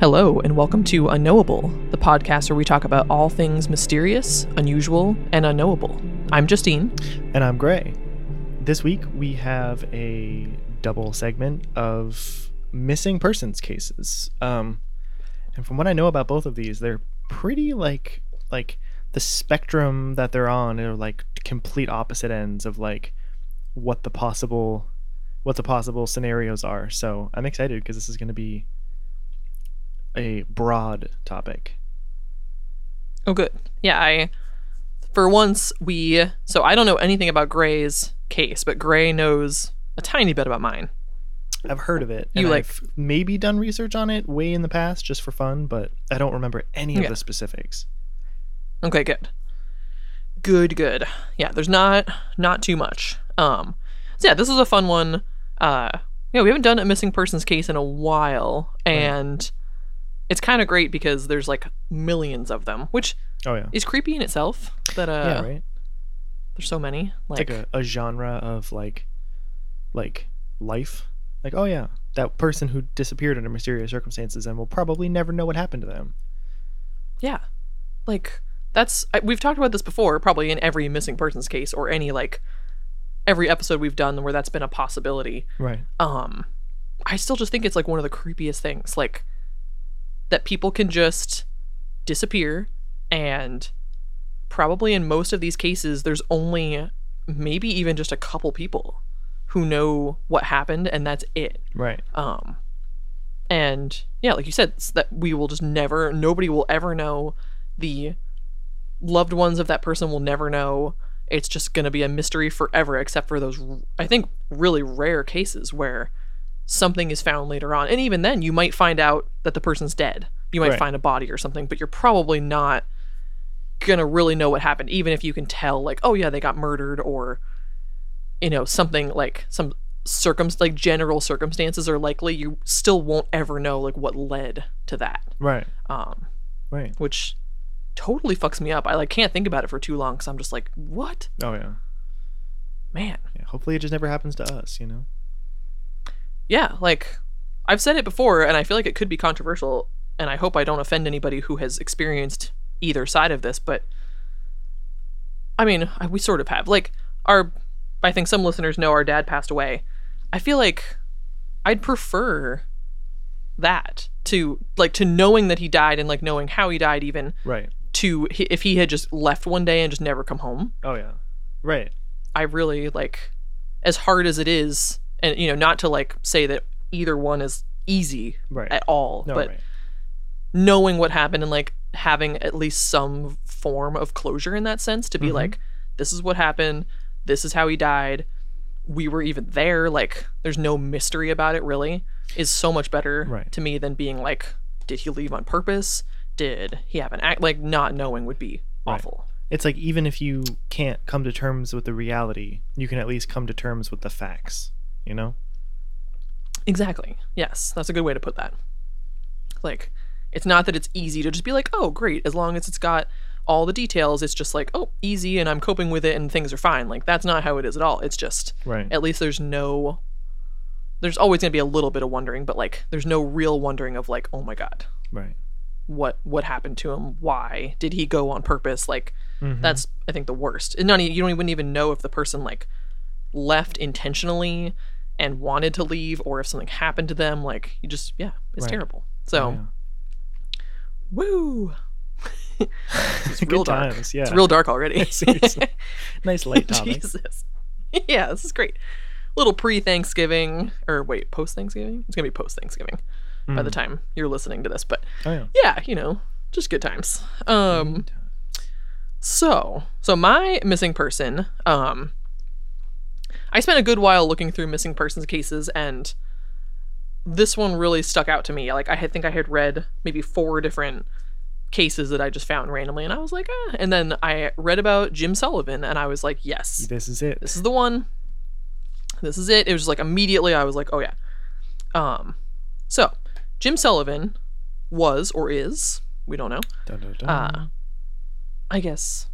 Hello, and welcome to Unknowable, the podcast where we talk about all things mysterious, unusual, and unknowable. I'm Justine. And I'm Gray. This week, we have a double segment of missing persons cases. And from what I know about both of these, they're pretty like the spectrum that they're on are like complete opposite ends of like what the possible scenarios are. So I'm excited because this is going to be a broad topic. Oh, good. Yeah, I don't know anything about Gray's case, but Gray knows a tiny bit about mine. I've heard of it. I've maybe done research on it way in the past just for fun, but I don't remember any of the specifics. Okay, good. Good. Yeah, there's not too much. So yeah, this was a fun one. We haven't done a missing persons case in a while, and it's kind of great because there's like millions of them, which is creepy in itself. That right. There's so many. Like, it's like a genre of like life. Like, oh yeah, that person who disappeared under mysterious circumstances and will probably never know what happened to them. Yeah, like we've talked about this before, probably in every missing persons case or any like every episode we've done where that's been a possibility. Right. I still just think it's like one of the creepiest things. Like, that people can just disappear, and probably in most of these cases there's only maybe even just a couple people who know what happened, and that's it. Right. And yeah, like you said, it's that nobody will ever know. The loved ones of that person will never know. It's just going to be a mystery forever, except for those, I think, really rare cases where something is found later on. And even then, you might find out that the person's dead. You might find a body or something, but you're probably not going to really know what happened, even if you can tell, like, oh yeah, they got murdered, or, you know, something like some general circumstances are likely. You still won't ever know, like, what led to that. Right. Right. Which totally fucks me up. I, like, can't think about it for too long because I'm just like, what? Oh, yeah. Man. Yeah, hopefully it just never happens to us, you know? Yeah, like, I've said it before, and I feel like it could be controversial, and I hope I don't offend anybody who has experienced either side of this, but, I mean, we sort of have. Like, I think some listeners know our dad passed away. I feel like I'd prefer that to knowing that he died and, like, knowing how he died even. Right. To if he had just left one day and just never come home. Oh, yeah. Right. I really, like, as hard as it is, and, you know, not to, like, say that either one is easy at all, but knowing what happened and, like, having at least some form of closure in that sense to be like, this is what happened, this is how he died, we were even there, like, there's no mystery about it really, is so much better to me than being like, did he leave on purpose? Did he have an act? Like, not knowing would be awful. It's like, even if you can't come to terms with the reality, you can at least come to terms with the facts. You know? Exactly. Yes. That's a good way to put that. Like, it's not that it's easy to just be like, oh, great. As long as it's got all the details, it's just like, oh, easy, and I'm coping with it and things are fine. Like, that's not how it is at all. It's just, at least there's always going to be a little bit of wondering, but, like, there's no real wondering of, like, oh my God. Right. What happened to him? Why? Did he go on purpose? Like, that's, I think, the worst. And you wouldn't even know if the person, like, left intentionally and wanted to leave, or if something happened to them. Like, you just it's terrible. So woo. It's real dark times, It's real dark already. Seriously. Nice light topic. Jesus. Yeah, this is great. Little pre-Thanksgiving, or wait, post-Thanksgiving? It's gonna be post-Thanksgiving by the time you're listening to this, but you know, just good times. So my missing person, I spent a good while looking through missing persons cases, and this one really stuck out to me. Like, I think I had read maybe 4 different cases that I just found randomly, and I was like, ah. And then I read about Jim Sullivan, and I was like, yes. This is it. This is the one. This is it. It was like immediately I was like, oh yeah. So, Jim Sullivan was, or is, we don't know. Dun, dun, dun. I guess.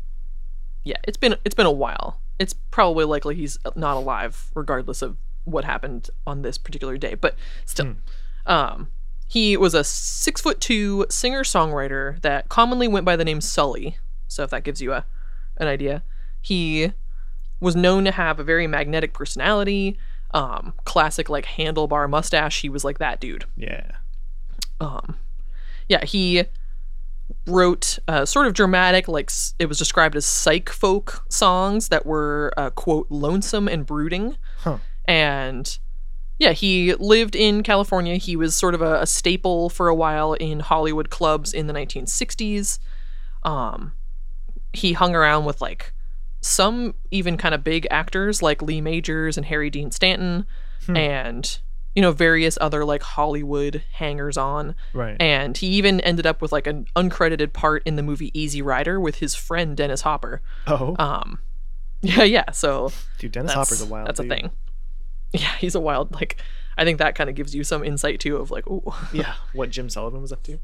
Yeah, it's been a while. It's probably likely he's not alive, regardless of what happened on this particular day. But still, He was a 6'2" singer-songwriter that commonly went by the name Sully. So if that gives you an idea. He was known to have a very magnetic personality, classic like handlebar mustache. He was like that dude. Yeah. Yeah, he wrote sort of dramatic, like it was described as psych folk songs that were, quote, lonesome and brooding. Huh. And yeah, he lived in California. He was sort of a staple for a while in Hollywood clubs in the 1960s. He hung around with like some even kind of big actors like Lee Majors and Harry Dean Stanton and, you know, various other like Hollywood hangers-on. Right. And he even ended up with like an uncredited part in the movie Easy Rider with his friend Dennis Hopper. Oh. Yeah. So dude, Dennis Hopper's a wild dude. A thing. Yeah, he's a wild, like, I think that kind of gives you some insight too of like, ooh. Yeah, what Jim Sullivan was up to.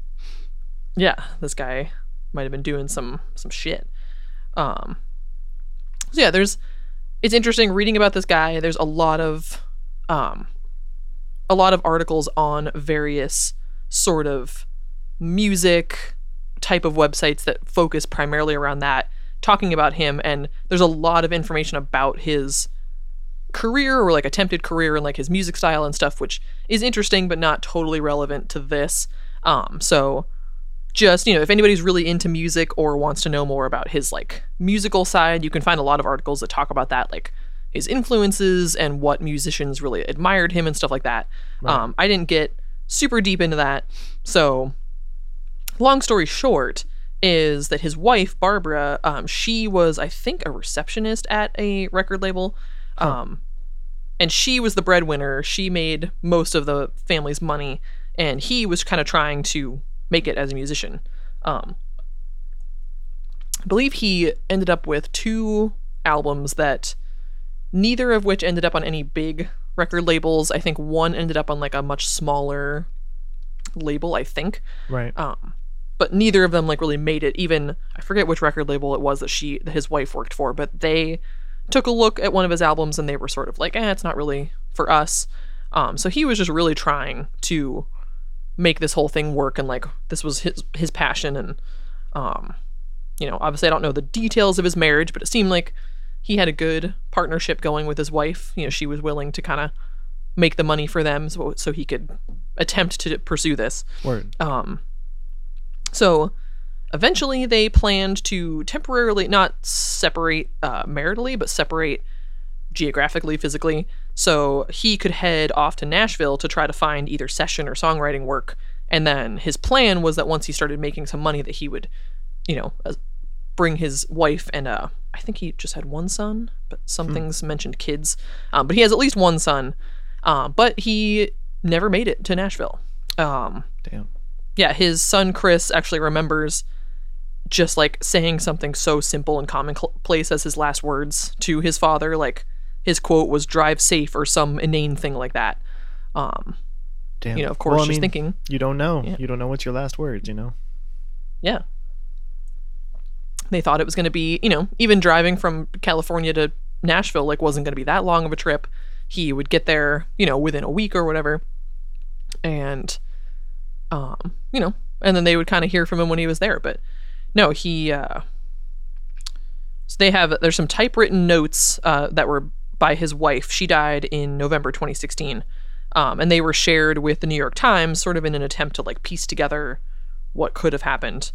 Yeah, this guy might have been doing some shit. So yeah, it's interesting reading about this guy. There's a lot of articles on various sort of music type of websites that focus primarily around that, talking about him, and there's a lot of information about his career or like attempted career and like his music style and stuff, which is interesting but not totally relevant to this. So just, you know, if anybody's really into music or wants to know more about his like musical side, you can find a lot of articles that talk about that, like his influences and what musicians really admired him and stuff like that. Right. I didn't get super deep into that. So long story short is that his wife, Barbara, she was, I think, a receptionist at a record label. And she was the breadwinner. She made most of the family's money, and he was kind of trying to make it as a musician. I believe he ended up with 2 albums that neither of which ended up on any big record labels. I think one ended up on like a much smaller label, I think. Right. But neither of them like really made it. Even I forget which record label it was that his wife worked for, but they took a look at one of his albums and they were sort of like, it's not really for us. So he was just really trying to make this whole thing work, and like this was his passion. And you know, obviously I don't know the details of his marriage, but it seemed like he had a good partnership going with his wife. You know, she was willing to kind of make the money for them so he could attempt to pursue this. Word. So eventually they planned to temporarily not separate maritally, but separate geographically, physically, so he could head off to Nashville to try to find either session or songwriting work. And then his plan was that once he started making some money that he would, you know, bring his wife and I think he just had 1 son, but something's mentioned kids. But he has at least 1 son. But he never made it to Nashville. Damn. Yeah, his son Chris actually remembers just like saying something so simple and commonplace as his last words to his father. Like his quote was "drive safe" or some inane thing like that. Damn. You know, of course, just thinking you don't know. Yeah. You don't know what's your last words. You know. Yeah. They thought it was going to be, you know, even driving from California to Nashville, like, wasn't going to be that long of a trip. He would get there, you know, within a week or whatever. And, you know, and then they would kind of hear from him when he was there. But no, so there's some typewritten notes that were by his wife. She died in November 2016. And they were shared with the New York Times sort of in an attempt to, like, piece together what could have happened.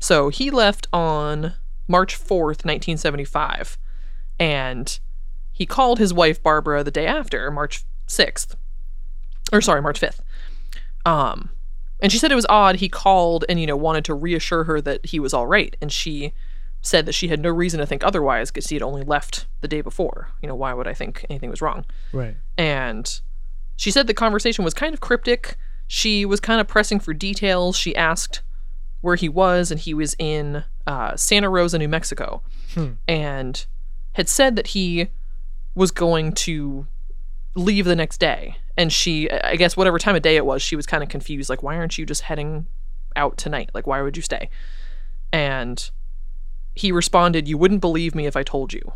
So he left on March 4th, 1975, and he called his wife, Barbara, the day after, March 5th. And she said it was odd. He called and, you know, wanted to reassure her that he was all right. And she said that she had no reason to think otherwise because he had only left the day before. You know, why would I think anything was wrong? Right. And she said the conversation was kind of cryptic. She was kind of pressing for details. She asked where he was, and he was in Santa Rosa, New Mexico, and had said that he was going to leave the next day. And she, I guess whatever time of day it was, she was kind of confused, like, why aren't you just heading out tonight? Like, why would you stay? And he responded, "You wouldn't believe me if I told you."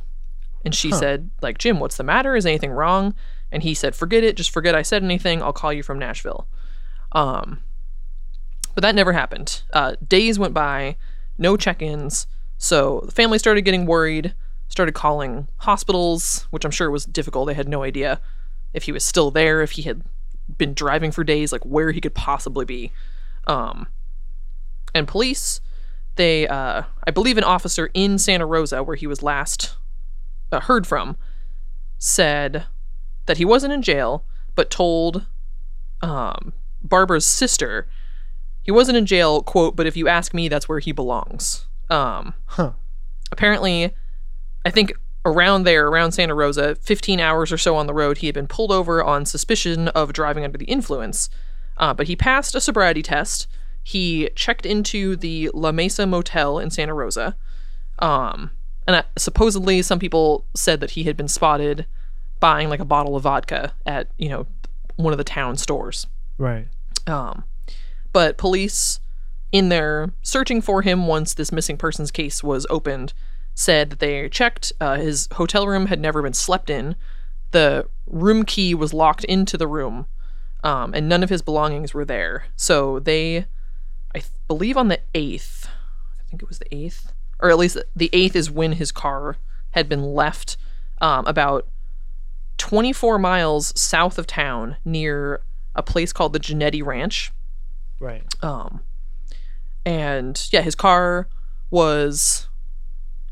And she said, like, "Jim, what's the matter? Is anything wrong?" And he said, "Forget it. Just forget I said anything. I'll call you from Nashville." But that never happened. Days went by, no check-ins, so the family started getting worried, started calling hospitals, which I'm sure was difficult. They had no idea if he was still there, if he had been driving for days, like where he could possibly be. And police, they, I believe an officer in Santa Rosa, where he was last heard from, said that he wasn't in jail, but told Barbara's sister he wasn't in jail, quote, but if you ask me, that's where he belongs. Apparently, I think around there, around Santa Rosa, 15 hours or so on the road, he had been pulled over on suspicion of driving under the influence. But he passed a sobriety test. He checked into the La Mesa motel in Santa Rosa. And supposedly some people said that he had been spotted buying like a bottle of vodka at, you know, one of the town stores. Right. But police, in their searching for him once this missing persons case was opened, said that they checked. His hotel room had never been slept in. The room key was locked into the room, and none of his belongings were there. So they, I believe on the 8th, I think it was the 8th, or at least the 8th is when his car had been left, about 24 miles south of town near a place called the Genetti Ranch. Right. And yeah, his car was,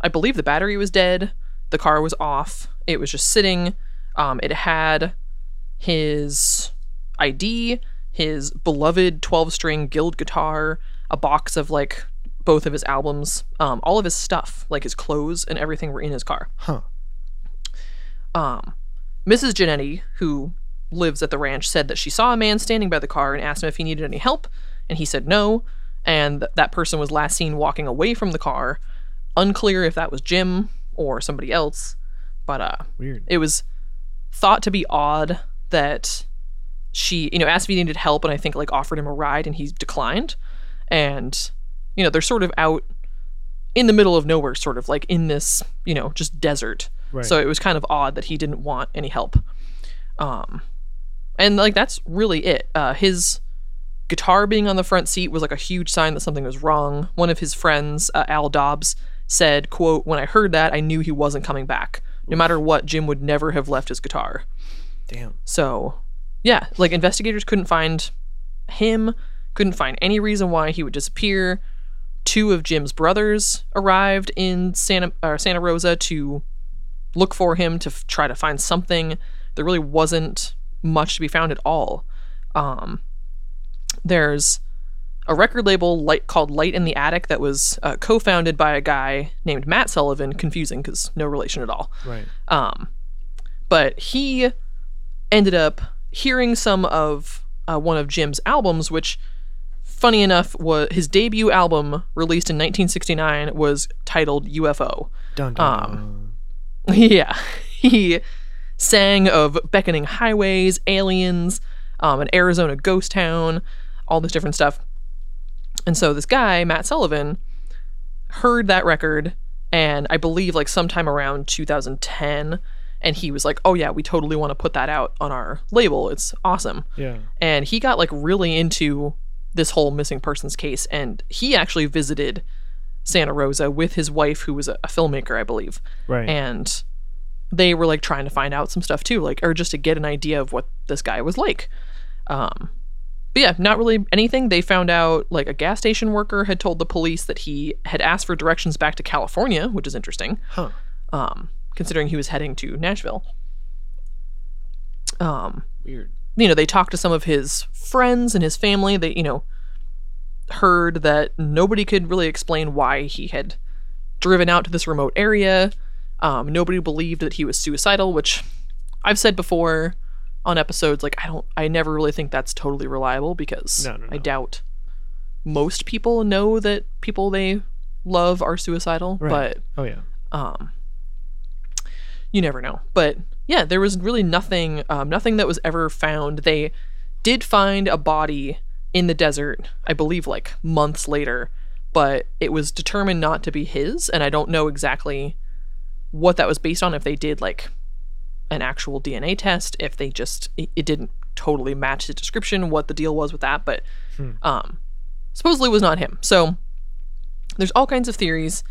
I believe the battery was dead. The car was off. It was just sitting. It had his ID, his beloved 12-string Guild guitar, a box of like both of his albums, all of his stuff, like his clothes and everything were in his car. Huh. Mrs. Genetti, who lives at the ranch, said that she saw a man standing by the car and asked him if he needed any help, and he said no, and that person was last seen walking away from the car. Unclear if that was Jim or somebody else, but weird. It was thought to be odd that she, you know, asked if he needed help, and I think like offered him a ride and he declined. And, you know, they're sort of out in the middle of nowhere, sort of like in this, you know, just desert. Right. So it was kind of odd that he didn't want any help. And like that's really it. His guitar being on the front seat was like a huge sign that something was wrong. One of his friends, Al Dobbs, said, quote, "When I heard that, I knew he wasn't coming back. No Oof. Matter what, Jim would never have left his guitar." Damn. So yeah, like investigators couldn't find him, couldn't find any reason why he would disappear. Two of Jim's brothers arrived in Santa Rosa to look for him, to try to find something. There really wasn't much to be found at all. There's a record label called Light in the Attic that was co-founded by a guy named Matt Sullivan. Confusing because no relation at all. Right. But he ended up hearing some of one of Jim's albums, which, funny enough, was his debut album released in 1969 was titled UFO. Dun, dun, dun. Yeah. He sang of beckoning highways, aliens, an Arizona ghost town, all this different stuff. And so this guy, Matt Sullivan, heard that record, and I believe like sometime around 2010, and he was like, "Oh yeah, we totally want to put that out on our label. It's awesome." Yeah. And he got like really into this whole missing persons case, and he actually visited Santa Rosa with his wife, who was a filmmaker, I believe. Right. And they were like trying to find out some stuff too, like, or just to get an idea of what this guy was like. But yeah, not really anything. They found out like a gas station worker had told the police that he had asked for directions back to California, which is interesting. Huh. Considering he was heading to Nashville. Weird. You know, they talked to some of his friends and his family. They, you know, heard that nobody could really explain why he had driven out to this remote area. Nobody believed that he was suicidal, which I've said before on episodes, like, I never really think that's totally reliable, because no. I doubt most people know that people they love are suicidal, right. But, oh yeah. You never know. But yeah, there was really nothing, nothing that was ever found. They did find a body in the desert, I believe like months later, but it was determined not to be his. And I don't know exactly what that was based on, if they did like an actual DNA test, if they just it didn't totally matched his description, what the deal was with that, but supposedly was not him. So there's all kinds of theories,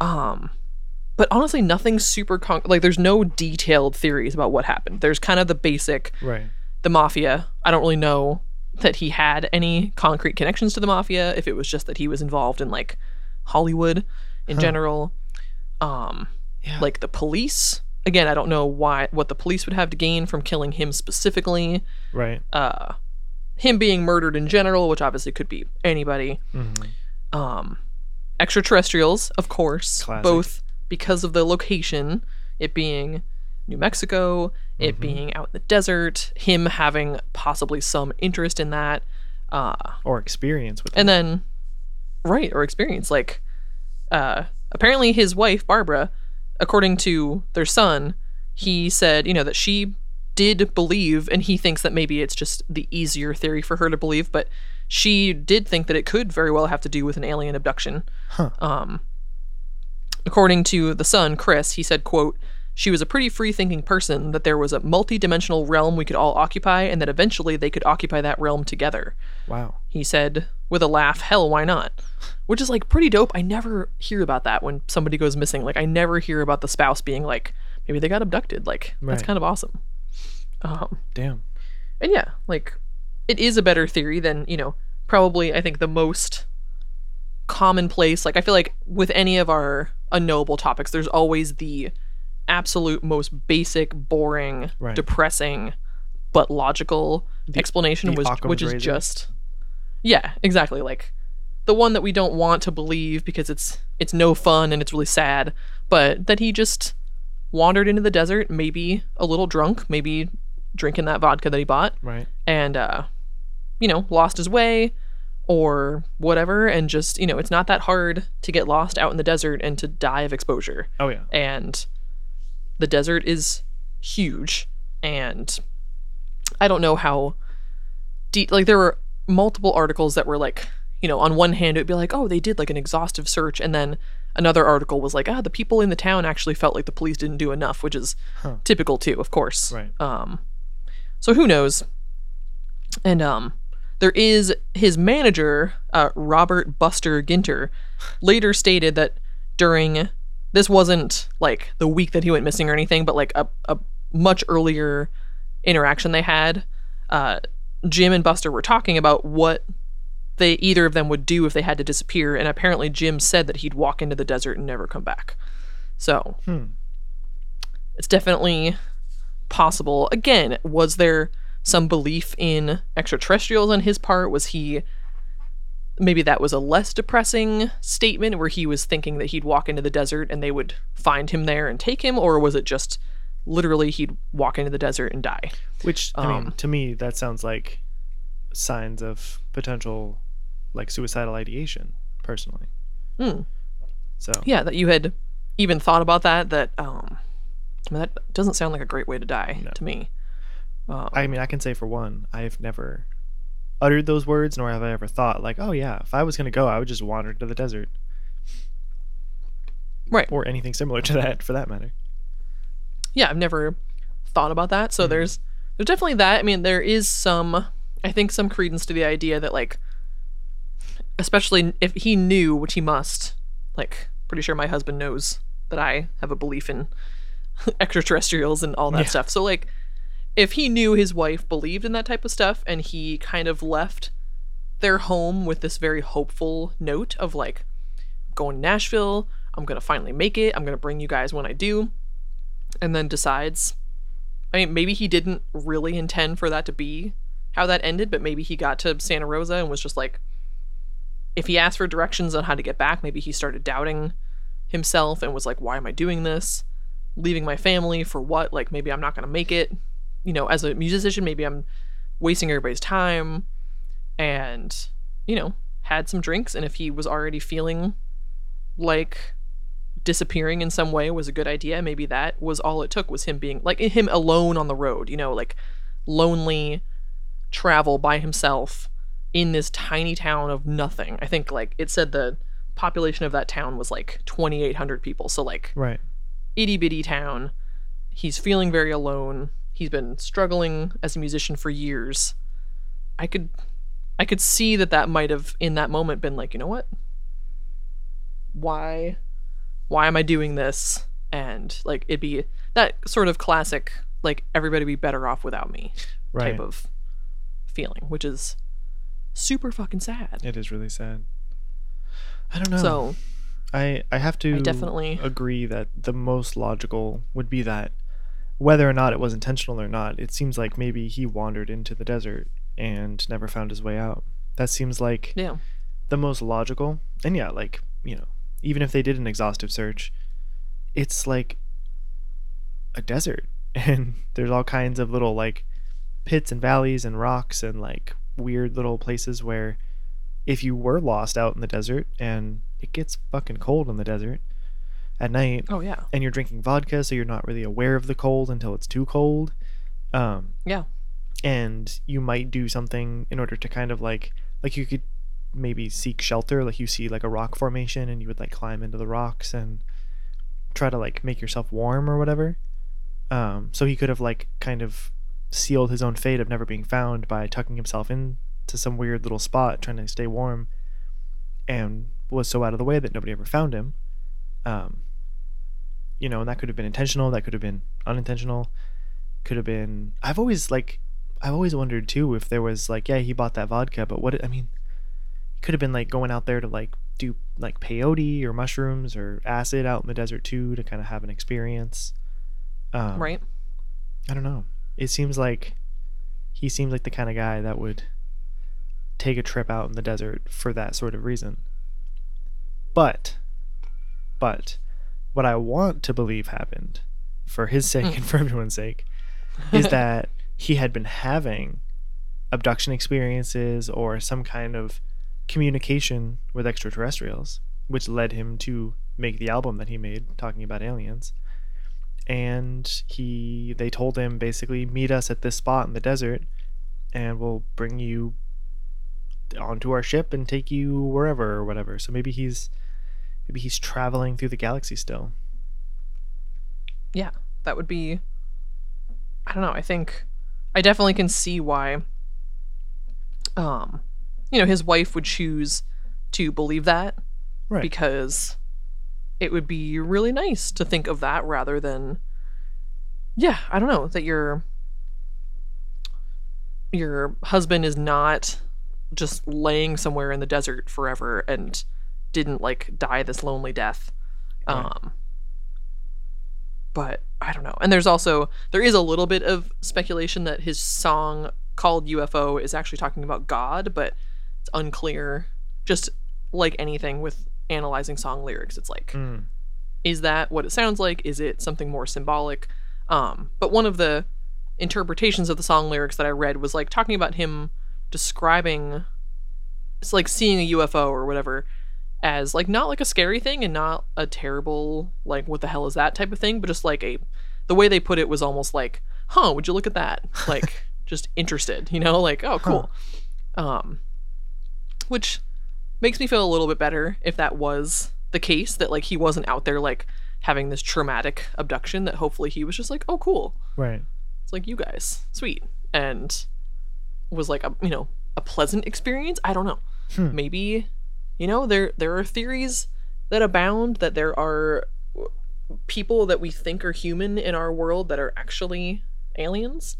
but honestly nothing super like there's no detailed theories about what happened. There's kind of the basic, right, the mafia. I don't really know that he had any concrete connections to the mafia, if it was just that he was involved in like Hollywood in general. Like the police, again, I don't know what the police would have to gain from killing him specifically, right? Him being murdered in general, which obviously could be anybody. Extraterrestrials, of course. Classic. Both because of the location, it being New Mexico, it being out in the desert, him having possibly some interest in that, or experience with, and them. Then, right, or experience. Like, apparently his wife Barbara, according to their son, he said, you know, that she did believe, and he thinks that maybe it's just the easier theory for her to believe, but she did think that it could very well have to do with an alien abduction. According to the son, Chris, he said, quote, "She was a pretty free-thinking person, that there was a multi-dimensional realm we could all occupy, and that eventually they could occupy that realm together." Wow. He said, with a laugh, "Hell, why not?" Which is, like, pretty dope. I never hear about that when somebody goes missing. Like, I never hear about the spouse being like, maybe they got abducted. Like, right. That's kind of awesome. Damn. And yeah, like, it is a better theory than, you know, probably I think the most commonplace. Like, I feel like with any of our unknowable topics, there's always the absolute most basic, boring, right, depressing, but logical explanation, which is just, yeah, exactly. Like the one that we don't want to believe because it's no fun and it's really sad, but that he just wandered into the desert, maybe a little drunk, maybe drinking that vodka that he bought, right, and you know, lost his way or whatever, and just, you know, it's not that hard to get lost out in the desert and to die of exposure. Oh yeah. And the desert is huge, and I don't know how deep, like there were multiple articles that were like, you know, on one hand it would be like, oh, they did like an exhaustive search, and then another article was like, ah, the people in the town actually felt like the police didn't do enough, which is typical too, of course. Right. So who knows? And there is his manager, Robert Buster Ginter, later stated that during, this wasn't like the week that he went missing or anything, but like a much earlier interaction they had, Jim and Buster were talking about what they, either of them would do if they had to disappear, and apparently Jim said that he'd walk into the desert and never come back. So it's definitely possible. Again, was there some belief in extraterrestrials on his part? Was he, maybe that was a less depressing statement where he was thinking that he'd walk into the desert and they would find him there and take him, or was it just literally he'd walk into the desert and die? Which, I mean, to me, that sounds like signs of potential, like, suicidal ideation, personally. So yeah, that you had even thought about that, that, I mean, that doesn't sound like a great way to die to me. I mean, I can say for one, I've never uttered those words, nor have I ever thought like, oh yeah, if I was gonna go, I would just wander to the desert, right, or anything similar to that, for that matter. Yeah, I've never thought about that. So there's definitely that. I mean, there is some, I think, some credence to the idea that, like, especially if he knew, which he must, like, pretty sure my husband knows that I have a belief in extraterrestrials and all that stuff. So like, if he knew his wife believed in that type of stuff, and he kind of left their home with this very hopeful note of like, I'm going to Nashville, I'm going to finally make it, I'm going to bring you guys when I do, and then decides, I mean, maybe he didn't really intend for that to be how that ended, but maybe he got to Santa Rosa and was just like, if he asked for directions on how to get back, maybe he started doubting himself and was like, why am I doing this? Leaving my family for what? Like, maybe I'm not going to make it. You know, as a musician, maybe I'm wasting everybody's time, and, you know, had some drinks. And if he was already feeling like disappearing in some way was a good idea, maybe that was all it took, was him being like, him alone on the road, you know, like lonely travel by himself in this tiny town of nothing. I think, like, it said the population of that town was like 2,800 people. So like, right, itty bitty town. He's feeling very alone. He's been struggling as a musician for years. I could see that might have, in that moment, been like, you know what? Why am I doing this? And like, it'd be that sort of classic, like, everybody be better off without me right. type of feeling, which is super fucking sad. It is really sad. I don't know. So I have to definitely agree that the most logical would be that whether or not it was intentional or not, it seems like maybe he wandered into the desert and never found his way out. That seems like the most logical. And yeah, like, you know, even if they did an exhaustive search, it's like a desert and there's all kinds of little like pits and valleys and rocks and like weird little places where if you were lost out in the desert, and it gets fucking cold in the desert at night. Oh yeah. And you're drinking vodka, so you're not really aware of the cold until it's too cold. Yeah. And you might do something in order to kind of like you could maybe seek shelter. Like you see like a rock formation and you would like climb into the rocks and try to like make yourself warm or whatever. So he could have like kind of sealed his own fate of never being found by tucking himself into some weird little spot trying to stay warm, and was so out of the way that nobody ever found him. You know, and that could have been intentional, that could have been unintentional, could have been... I've always wondered too if there was like, yeah, he bought that vodka, but what... I mean, he could have been like going out there to like do like peyote or mushrooms or acid out in the desert too, to kind of have an experience. Right. I don't know. It seems like he seems like the kind of guy that would take a trip out in the desert for that sort of reason. But what I want to believe happened, for his sake and for everyone's sake, is that he had been having abduction experiences or some kind of communication with extraterrestrials, which led him to make the album that he made talking about aliens. And they told him basically, meet us at this spot in the desert and we'll bring you onto our ship and take you wherever or whatever. So maybe he's traveling through the galaxy still. Yeah, that would be... I don't know, I think I definitely can see why you know, his wife would choose to believe that. Right. Because it would be really nice to think of that rather than, yeah, I don't know, that your husband is not just laying somewhere in the desert forever and didn't like die this lonely death. Right. But I don't know. And there is a little bit of speculation that his song called UFO is actually talking about God, but it's unclear. Just like anything with analyzing song lyrics, it's like, is that what it sounds like? Is it something more symbolic? But one of the interpretations of the song lyrics that I read was like talking about him describing, it's like seeing a UFO or whatever as like not like a scary thing and not a terrible like what the hell is that type of thing, but just like the way they put it was almost like, huh, would you look at that, like just interested, you know, like, oh cool. Huh. Which makes me feel a little bit better if that was the case, that like he wasn't out there like having this traumatic abduction, that hopefully he was just like, oh cool, right, it's like, you guys sweet, and was like a, you know, a pleasant experience. I don't know. Maybe, you know, there are theories that abound that there are people that we think are human in our world that are actually aliens.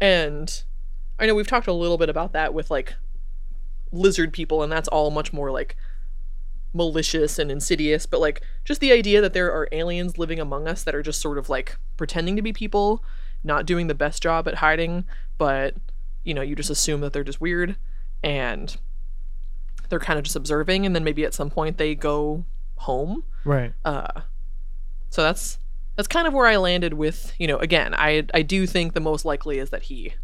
And I know we've talked a little bit about that with like lizard people, and that's all much more like malicious and insidious, but like just the idea that there are aliens living among us that are just sort of like pretending to be people, not doing the best job at hiding, but you know, you just assume that they're just weird and they're kind of just observing, and then maybe at some point they go home. Right. So that's kind of where I landed with, you know, again, I do think the most likely is that he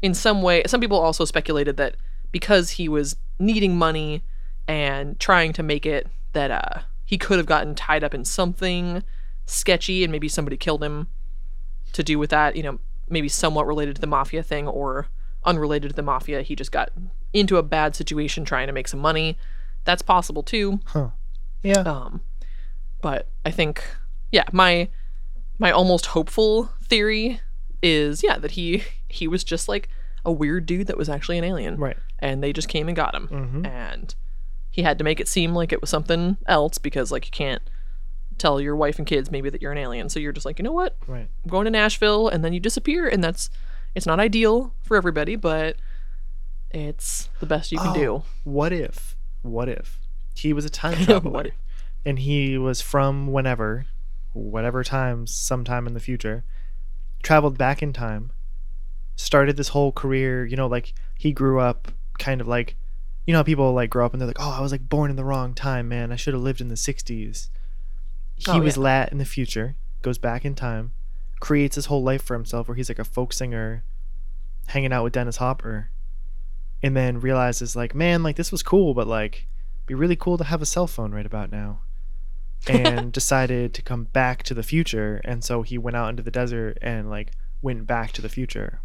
in some way, some people also speculated that because he was needing money and trying to make it, that he could have gotten tied up in something sketchy and maybe somebody killed him to do with that, you know, maybe somewhat related to the mafia thing or unrelated to the mafia. He just got into a bad situation trying to make some money. That's possible too. Huh. Yeah. But I think, yeah, my almost hopeful theory is, yeah, that he was just like a weird dude that was actually an alien. Right. And they just came and got him. Mm-hmm. And he had to make it seem like it was something else because, like, you can't tell your wife and kids maybe that you're an alien. So you're just like, you know what? Right. I'm going to Nashville, and then you disappear, and it's not ideal for everybody, but it's the best you can do. What if he was a time traveler and he was from whatever time, sometime in the future, traveled back in time, started this whole career, you know, like he grew up kind of like, you know, people like grow up and they're like, oh, I was like born in the wrong time, man. I should have lived in the 60s. He was in the future, goes back in time, creates his whole life for himself where he's like a folk singer hanging out with Dennis Hopper, and then realizes like, man, like this was cool, but like it'd be really cool to have a cell phone right about now. And decided to come back to the future, and so he went out into the desert and like went back to the future.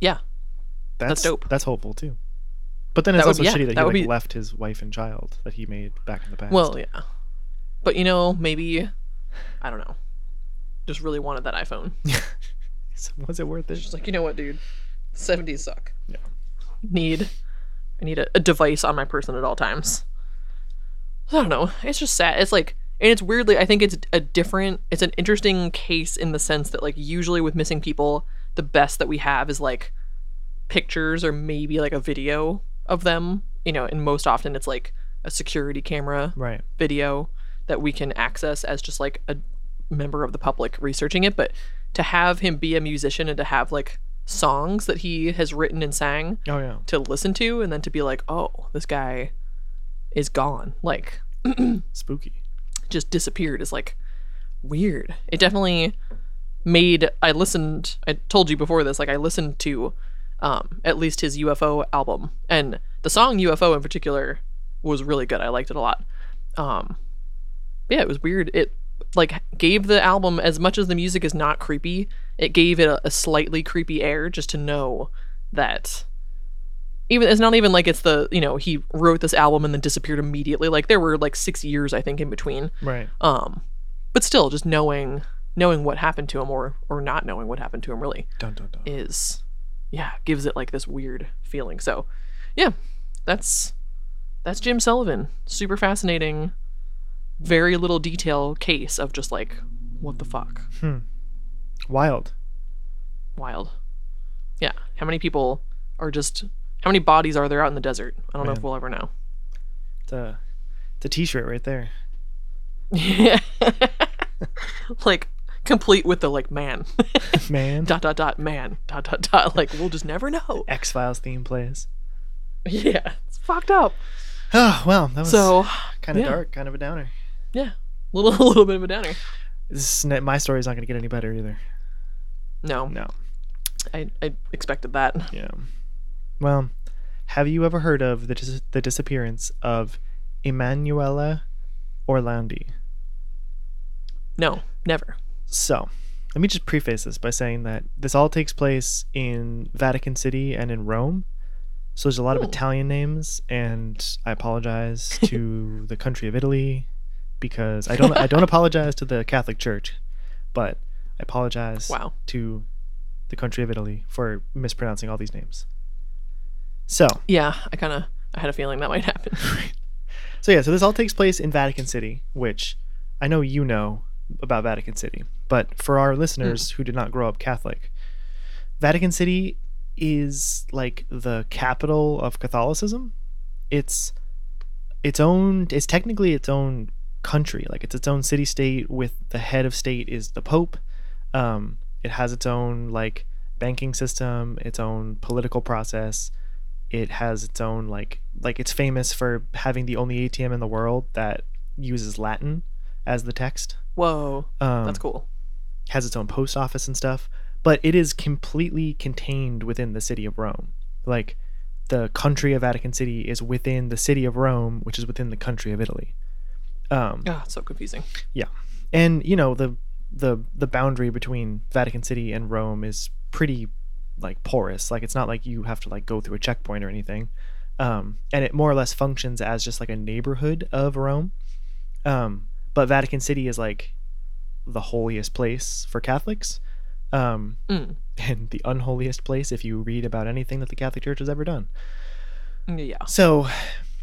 Yeah. That's dope. That's hopeful too. But then it's also shitty that he like left his wife and child that he made back in the past. Well, yeah. But you know, maybe, I don't know, just really wanted that iPhone. Was it worth it? Just like, you know what, dude? 70s suck. Yeah. I need a device on my person at all times. I don't know. It's just sad. It's like, and it's weirdly, I think it's it's an interesting case in the sense that like usually with missing people, the best that we have is like pictures or maybe like a video of them, you know, and most often it's like a security camera video that we can access as just like a member of the public researching it. But to have him be a musician and to have like songs that he has written and sang to listen to, and then to be like, oh, this guy is gone, like spooky, just disappeared, is like weird. It definitely made, I told you before this, like I listened to at least his UFO album, and the song UFO in particular was really good. I liked it a lot. Yeah, it was weird. It like gave the album, as much as the music is not creepy, it gave it a slightly creepy air, just to know that even it's not even like it's the, you know, he wrote this album and then disappeared immediately. Like there were like 6 years I think in between. Right. But still, just knowing what happened to him or not knowing what happened to him really dun. Is, yeah, gives it like this weird feeling. So yeah, that's Jim Sullivan. Super fascinating, very little detail case of just like, what the fuck? Wild. Yeah. How many bodies are there out in the desert? I don't know if we'll ever know. It's a t-shirt right there. Yeah. Like complete with the like man man ... like we'll just never know. X-Files theme plays. Yeah, it's fucked up. Oh well, that was so kind of dark, kind of a downer. Yeah, a little bit of a downer. My story's not going to get any better either. No. I expected that. Yeah. Well, have you ever heard of the disappearance of Emanuela Orlandi? No, never. So, let me just preface this by saying that this all takes place in Vatican City and in Rome. So there's a lot of Italian names, and I apologize to the country of Italy, because I don't apologize to the Catholic Church, but I apologize to the country of Italy for mispronouncing all these names. So, yeah, I had a feeling that might happen. So yeah, so this all takes place in Vatican City, which I know you know about Vatican City, but for our listeners who did not grow up Catholic, Vatican City is like the capital of Catholicism. It's technically its own country, like it's its own city state with the head of state is the Pope. It has its own like banking system, its own political process. It has its own like it's famous for having the only ATM in the world that uses Latin as the text. Whoa, that's cool. Has its own post office and stuff, but it is completely contained within the city of Rome. Like the country of Vatican City is within the city of Rome, which is within the country of Italy. It's so confusing. Yeah, and you know the boundary between Vatican City and Rome is pretty like porous. Like it's not like you have to like go through a checkpoint or anything. And it more or less functions as just like a neighborhood of Rome. but Vatican City is like the holiest place for Catholics, and the unholiest place if you read about anything that the Catholic Church has ever done. Yeah. So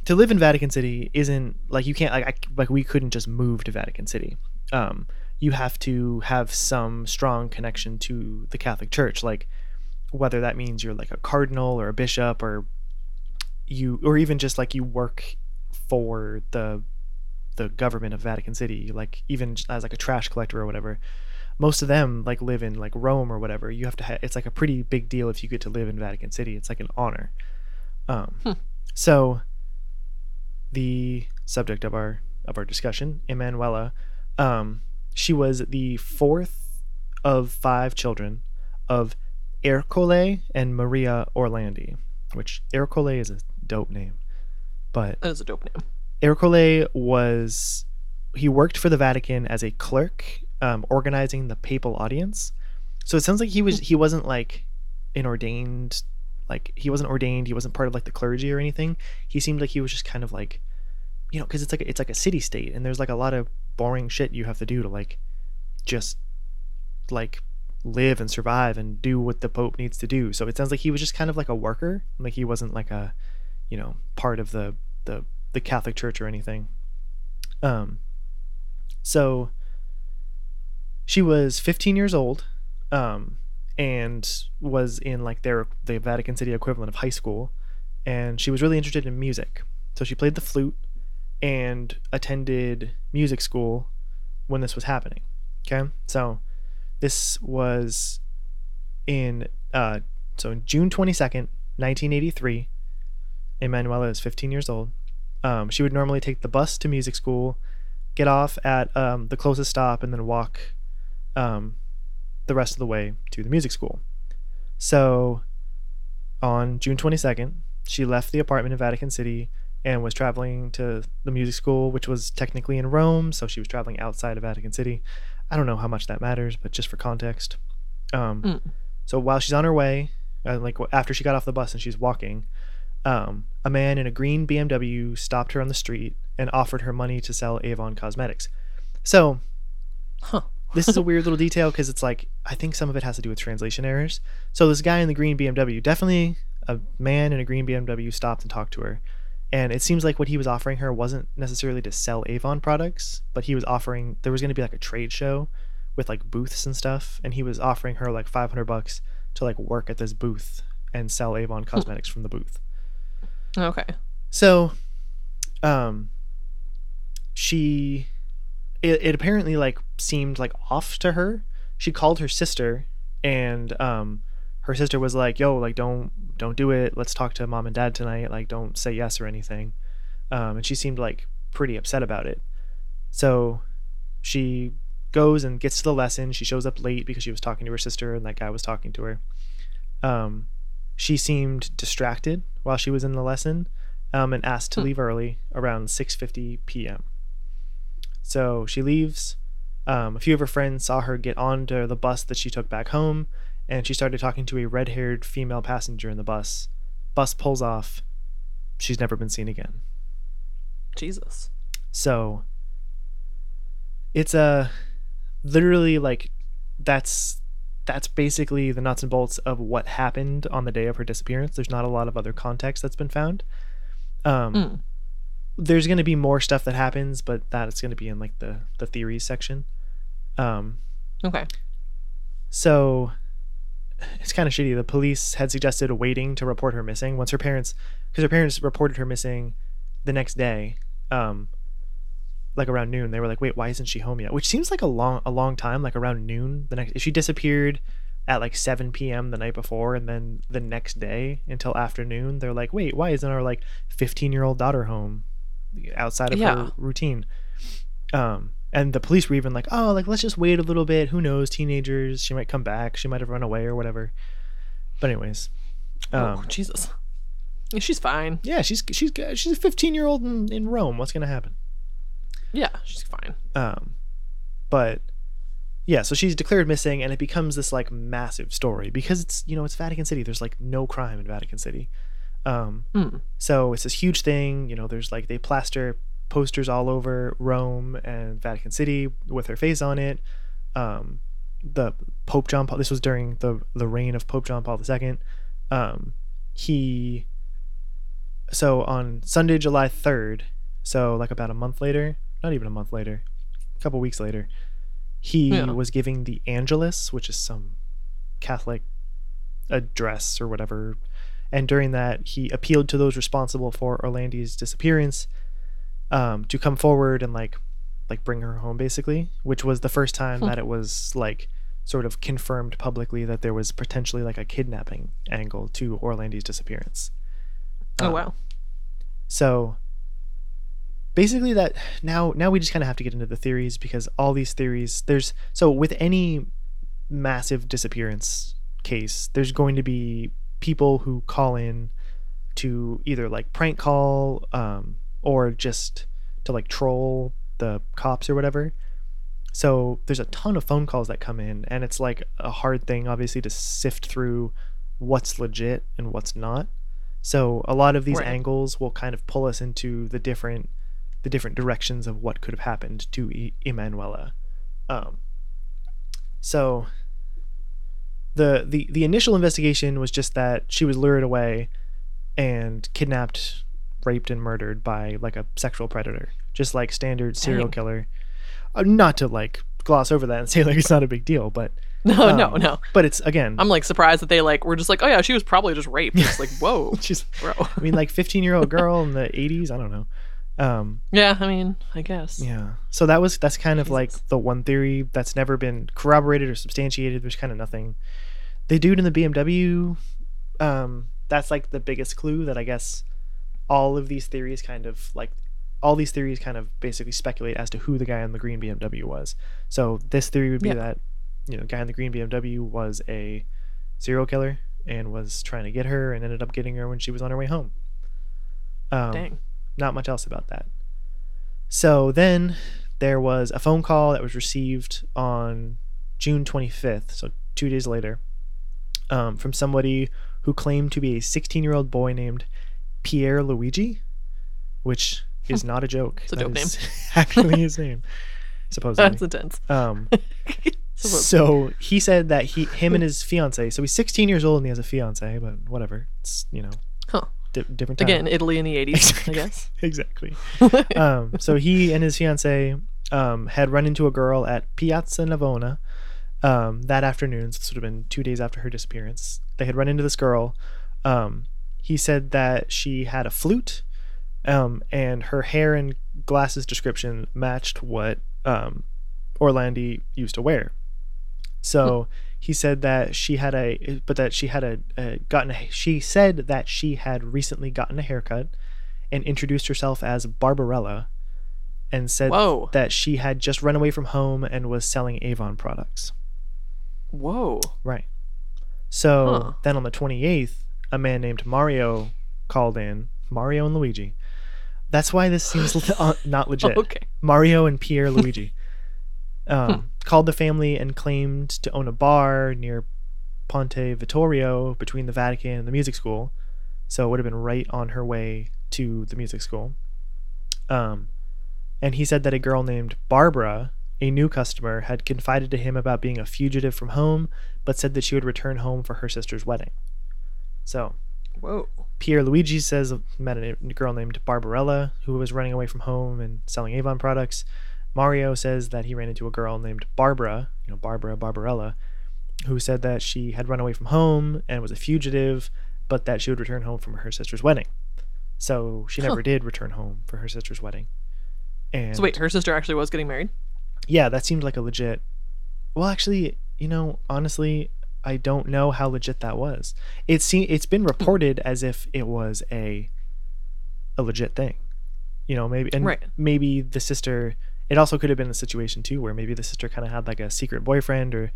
to live in Vatican City isn't like, you can't like we couldn't just move to Vatican City. You have to have some strong connection to the Catholic Church, like whether that means you're like a cardinal or a bishop, or you, or even just like you work for the government of Vatican City, like even as like a trash collector or whatever. Most of them like live in like Rome or whatever. You have to it's like a pretty big deal if you get to live in Vatican City. It's like an honor. So the subject of our discussion, Emanuela, she was the fourth of five children of Ercole and Maria Orlandi, which Ercole is a dope name. But that is a dope name. Ercole was, he worked for the Vatican as a clerk, organizing the papal audience. So it sounds like he wasn't like an ordained, like he wasn't ordained. He wasn't part of like the clergy or anything. He seemed like he was just kind of like, you know, cause it's like a city state and there's like a lot of boring shit you have to do to like, just like live and survive and do what the Pope needs to do. So it sounds like he was just kind of like a worker. Like he wasn't like a, you know, part of the Catholic Church or anything. So she was 15 years old, and was in like the Vatican City equivalent of high school, and she was really interested in music. So she played the flute and attended music school when this was happening. Okay, so this was in so June 22nd, 1983. Emanuela is 15 years old. She would normally take the bus to music school, get off at the closest stop, and then walk the rest of the way to the music school. So on June 22nd, she left the apartment in Vatican City and was traveling to the music school, which was technically in Rome, so she was traveling outside of Vatican City. I don't know how much that matters, but just for context. So while she's on her way, like after she got off the bus and she's walking, a man in a green BMW stopped her on the street and offered her money to sell Avon Cosmetics. So this is a weird little detail because it's like, I think some of it has to do with translation errors. So this guy in the green BMW, definitely a man in a green BMW, stopped and talked to her. And it seems like what he was offering her wasn't necessarily to sell Avon products, but he was offering, there was going to be like a trade show with like booths and stuff. And he was offering her like $500 to like work at this booth and sell Avon Cosmetics from the booth. Okay. So, she, it apparently like seemed like off to her. She called her sister, and her sister was like, "Yo, like don't do it. Let's talk to mom and dad tonight. Like don't say yes or anything." And she seemed like pretty upset about it. So she goes and gets to the lesson. She shows up late because she was talking to her sister, and that guy was talking to her. She seemed distracted while she was in the lesson, and asked to leave early around 6:50 p.m. So she leaves. A few of her friends saw her get onto the bus that she took back home, and she started talking to a red-haired female passenger in the bus. Bus pulls off. She's never been seen again. Jesus. So it's literally like that's basically the nuts and bolts of what happened on the day of her disappearance. There's not a lot of other context that's been found. There's going to be more stuff that happens, but that it's going to be in like the theories section. Okay. So it's kind of shitty. The police had suggested waiting to report her missing once her parents, because her parents reported her missing the next day, like around noon. They were like, wait, why isn't she home yet? Which seems like a long time, like around noon the next, if she disappeared at like 7 p.m. the night before and then the next day until afternoon, they're like, wait, why isn't our like 15-year-old daughter home outside of her routine? And the police were even like, oh, like let's just wait a little bit, who knows, teenagers, she might come back, she might have run away or whatever. But anyways, Jesus, she's fine. Yeah, she's a 15-year-old in Rome. What's gonna happen? Yeah, she's fine. But yeah, so she's declared missing, and it becomes this like massive story because it's, you know, it's Vatican City. There's like no crime in Vatican City. So it's this huge thing, you know, there's like, they plaster posters all over Rome and Vatican City with her face on it. The Pope John Paul, this was during the reign of Pope John Paul II. So on Sunday, July 3rd, so like about a month later, not even a month later, a couple weeks later, he was giving the Angelus, which is some Catholic address or whatever. And during that, he appealed to those responsible for Orlandi's disappearance to come forward and like bring her home, basically, which was the first time that it was like sort of confirmed publicly that there was potentially like a kidnapping angle to Orlandi's disappearance. Oh, wow. So basically that now we just kind of have to get into the theories, because all these theories with any massive disappearance case, there's going to be people who call in to either like prank call or just to like troll the cops or whatever. So there's a ton of phone calls that come in, and it's like a hard thing obviously to sift through what's legit and what's not. So a lot of these angles will kind of pull us into the different directions of what could have happened to Emanuela. So the initial investigation was just that she was lured away and kidnapped, raped, and murdered by like a sexual predator, just like standard serial killer. Not to like gloss over that and say like it's not a big deal, but no. But it's, again, I'm like surprised that they like were just like, oh yeah, she was probably just raped. It's like, whoa, she's bro. I mean, like 15-year-old girl in the 80s. I don't know. Yeah, I mean, I guess. Yeah. So that's kind of like the one theory that's never been corroborated or substantiated. There's kind of nothing. The dude in the BMW, that's like the biggest clue that I guess all these theories kind of basically speculate as to who the guy in the green BMW was. So this theory would be that, you know, guy in the green BMW was a serial killer and was trying to get her and ended up getting her when she was on her way home. Dang. Not much else about that. So then there was a phone call that was received on June 25th, so 2 days later, from somebody who claimed to be a 16-year-old boy named Pierre Luigi, which is not a joke. It's a dope name. Actually his name, supposedly. That's intense. So he said that him and his fiance, so he's 16 years old and he has a fiance, but whatever. It's, you know. Huh. Different time. Again, Italy in the 80s, exactly. I guess. Exactly. So he and his fiance had run into a girl at Piazza Navona that afternoon. So this would have been 2 days after her disappearance. They had run into this girl. He said that she had a flute, and her hair and glasses description matched what Orlandi used to wear. So he said that she said that she had recently gotten a haircut and introduced herself as Barbarella and said that she had just run away from home and was selling Avon products. Whoa. Right. So then on the 28th, a man named Mario called in. Mario and Luigi. That's why this seems not legit. Okay. Mario and Pierre Luigi. Called the family and claimed to own a bar near Ponte Vittorio between the Vatican and the music school. So it would have been right on her way to the music school. And he said that a girl named Barbara, a new customer, had confided to him about being a fugitive from home, but said that she would return home for her sister's wedding. So Pierre Luigi says he met a girl named Barbarella who was running away from home and selling Avon products. Mario says that he ran into a girl named Barbara, you know, Barbarella, who said that she had run away from home and was a fugitive, but that she would return home from her sister's wedding. So she never did return home for her sister's wedding. And so wait, her sister actually was getting married? Yeah, that seemed like a legit... Well, actually, you know, honestly, I don't know how legit that was. It's been reported as if it was a legit thing. You know, maybe the sister... It also could have been a situation, too, where maybe the sister kind of had, like, a secret boyfriend or,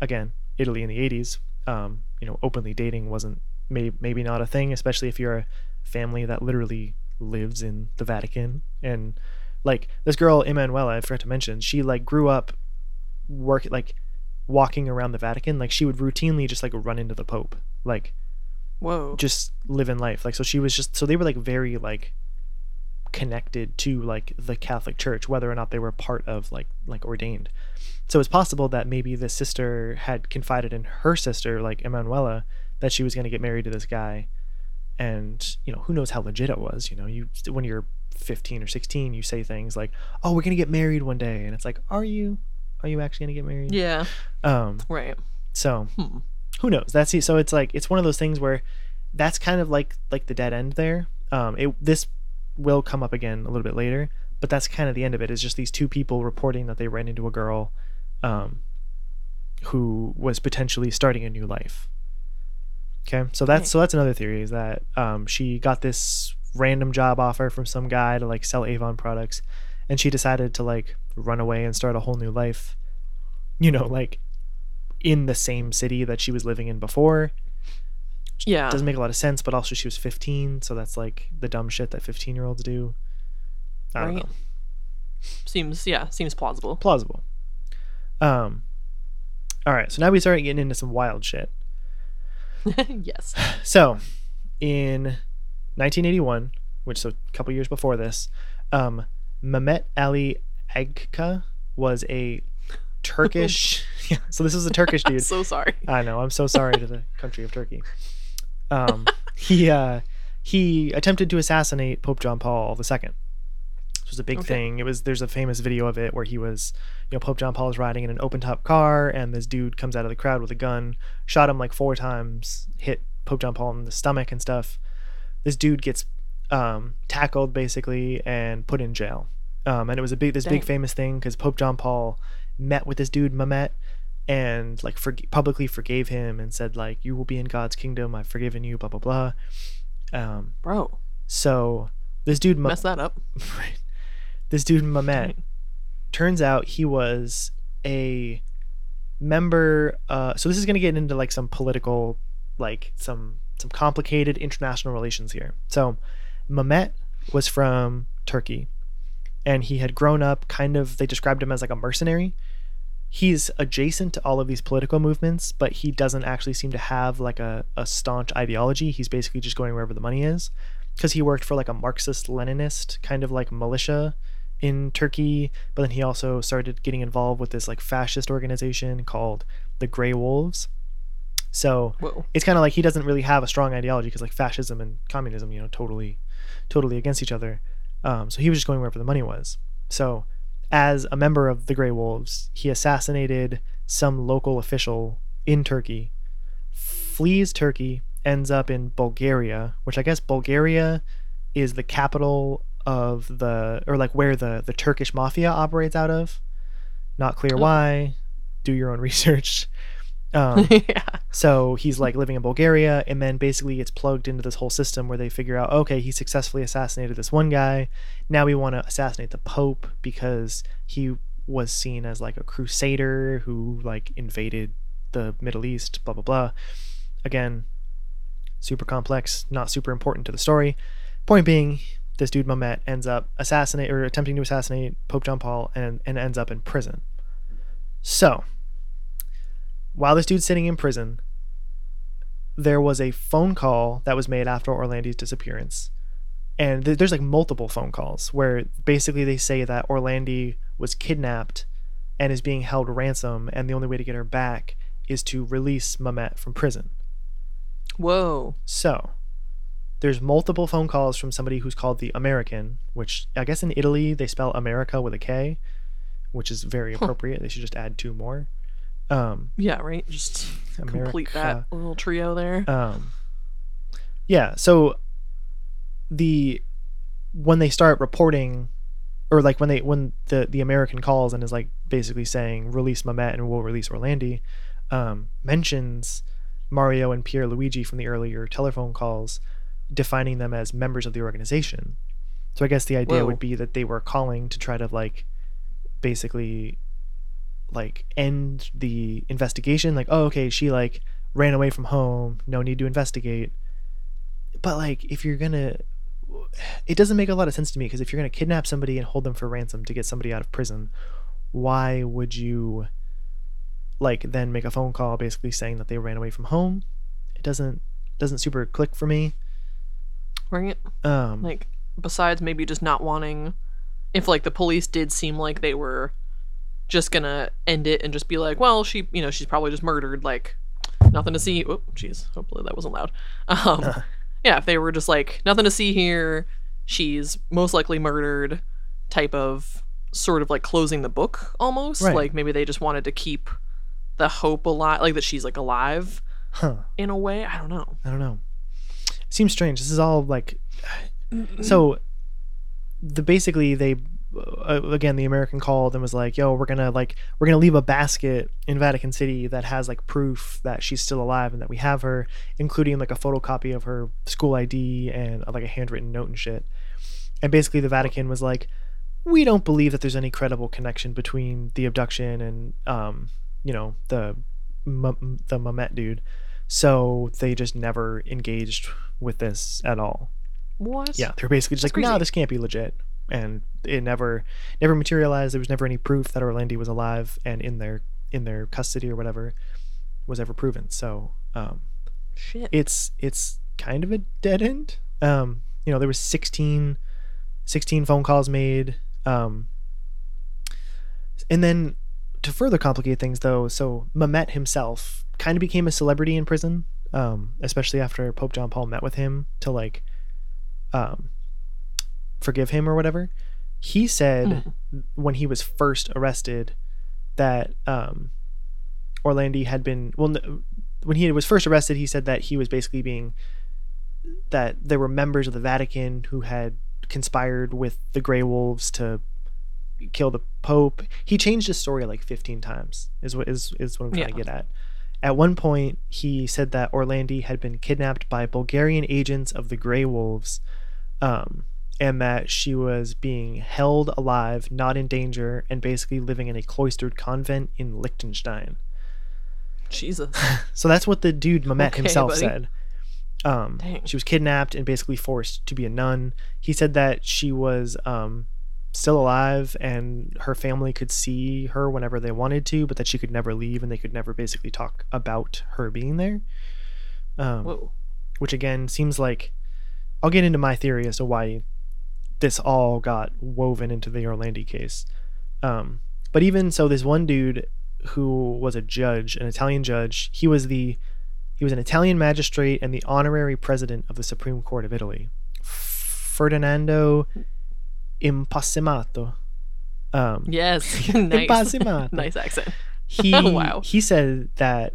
again, Italy in the 80s. You know, openly dating wasn't maybe not a thing, especially if you're a family that literally lives in the Vatican. And, like, this girl, Emanuela, I forgot to mention, she, like, grew up walking around the Vatican. Like, she would routinely just, like, run into the Pope. Like, just living life. Like, so she was just... So they were, like, very, like... connected to like the Catholic Church, whether or not they were part of like ordained. So it's possible that maybe the sister had confided in her sister, like Emanuela, that she was going to get married to this guy. And, you know, who knows how legit it was, you know, you, when you're 15 or 16, you say things like, oh, we're going to get married one day. And it's like, are you actually going to get married? Yeah. Right. So who knows? So it's like, it's one of those things where that's kind of like the dead end there. This will come up again a little bit later, but that's kind of the end of it, is just these two people reporting that they ran into a girl who was potentially starting a new life. Okay, so that's another theory, is that she got this random job offer from some guy to like sell Avon products, and she decided to like run away and start a whole new life, you know, like in the same city that she was living in before. Yeah, doesn't make a lot of sense, but also she was 15, so that's like the dumb shit that 15-year-olds do. I don't know. Seems plausible. Plausible. All right, so now we start getting into some wild shit. Yes. So, in 1981, which so a couple years before this, Mehmet Ali Agca was a Turkish. Yeah, so this is a Turkish dude. I'm so sorry. I know. I'm so sorry to the country of Turkey. He attempted to assassinate Pope John Paul II. This was a big thing. There's a famous video of it where he was, you know, Pope John Paul is riding in an open top car, and this dude comes out of the crowd with a gun, shot him like 4 times, hit Pope John Paul in the stomach and stuff. This dude gets tackled basically and put in jail. And it was big famous thing because Pope John Paul met with this dude Mehmet and like publicly forgave him and said like, you will be in God's kingdom, I've forgiven you, blah blah blah. So this dude messed that up. Right. This dude Mehmet, turns out he was a member, so this is going to get into like some political, like some complicated international relations here. So Mehmet was from Turkey, and he had grown up kind of, they described him as like a mercenary. He's adjacent to all of these political movements, but he doesn't actually seem to have like a staunch ideology. He's basically just going wherever the money is, because he worked for like a Marxist-Leninist kind of like militia in Turkey. But then he also started getting involved with this like fascist organization called the Grey Wolves. So It's kind of like he doesn't really have a strong ideology, because like fascism and communism, you know, totally against each other. So he was just going wherever the money was. So as a member of the Grey Wolves, he assassinated some local official in Turkey, flees Turkey, ends up in Bulgaria, which I guess Bulgaria is the capital of where the Turkish mafia operates out of. Not clear why. Do your own research. So he's like living in Bulgaria, and then basically it's plugged into this whole system where they figure out, okay, he successfully assassinated this one guy, now we want to assassinate the Pope because he was seen as like a crusader who like invaded the Middle East, blah blah blah. Again, super complex, not super important to the story. Point being, this dude Mehmet ends up attempting to assassinate Pope John Paul and ends up in prison. So while this dude's sitting in prison, there was a phone call that was made after Orlandi's disappearance. And there's like multiple phone calls where basically they say that Orlandi was kidnapped and is being held ransom, and the only way to get her back is to release Mehmet from prison. Whoa. So there's multiple phone calls from somebody who's called the American, which I guess in Italy they spell America with a K, which is very appropriate. They should just add 2 more. Right, just America. Complete that little trio there. So when they start reporting, or like when the American calls and is like basically saying release Mehmet and we'll release Orlandi, mentions Mario and Pierluigi from the earlier telephone calls, defining them as members of the organization. So I guess the idea would be that they were calling to try to like basically like end the investigation, like, oh okay, she like ran away from home, no need to investigate. But like, if you're gonna, it doesn't make a lot of sense to me, because if you're gonna kidnap somebody and hold them for ransom to get somebody out of prison, why would you like then make a phone call basically saying that they ran away from home? It doesn't super click for me. Right. Like besides maybe just not wanting, if like the police did seem like they were just gonna end it and just be like, well, she, you know, she's probably just murdered, like nothing to see. Oh, jeez, hopefully that wasn't loud. Yeah, if they were just like, nothing to see here, she's most likely murdered, type of sort of like closing the book almost. Right. Like maybe they just wanted to keep the hope alive, like that she's like alive in a way. I don't know. It seems strange. This is all like, so the basically they again, the American called and was like, yo, we're gonna leave a basket in Vatican City that has like proof that she's still alive and that we have her, including like a photocopy of her school ID and like a handwritten note and shit. And basically the Vatican was like, we don't believe that there's any credible connection between the abduction and you know, the Mehmet dude. So they just never engaged with this at all. What? Yeah, they're basically just like, no, this can't be legit. And it never materialized. There was never any proof that Orlandi was alive and in their custody or whatever was ever proven. So shit, it's kind of a dead end. You know, there was 16 phone calls made, and then to further complicate things, though, so Mehmet himself kind of became a celebrity in prison, especially after Pope John Paul met with him to like forgive him or whatever. He said when he was first arrested that Orlandi had been, when he was first arrested, he said that he was basically being, that there were members of the Vatican who had conspired with the Grey Wolves to kill the Pope. He changed his story like 15 times is what I'm trying to get at. At one point he said that Orlandi had been kidnapped by Bulgarian agents of the Grey Wolves, and that she was being held alive, not in danger, and basically living in a cloistered convent in Liechtenstein. Jesus. So that's what the dude Mehmet himself said. She was kidnapped and basically forced to be a nun. He said that she was still alive and her family could see her whenever they wanted to, but that she could never leave and they could never basically talk about her being there. Which again seems like, I'll get into my theory as to why this all got woven into the Orlandi case. But even so, this one dude who was a judge, an Italian judge, he was an Italian magistrate and the honorary president of the Supreme Court of Italy, Ferdinando Impassimato. Yes, nice. Impassimato. Nice accent. He said that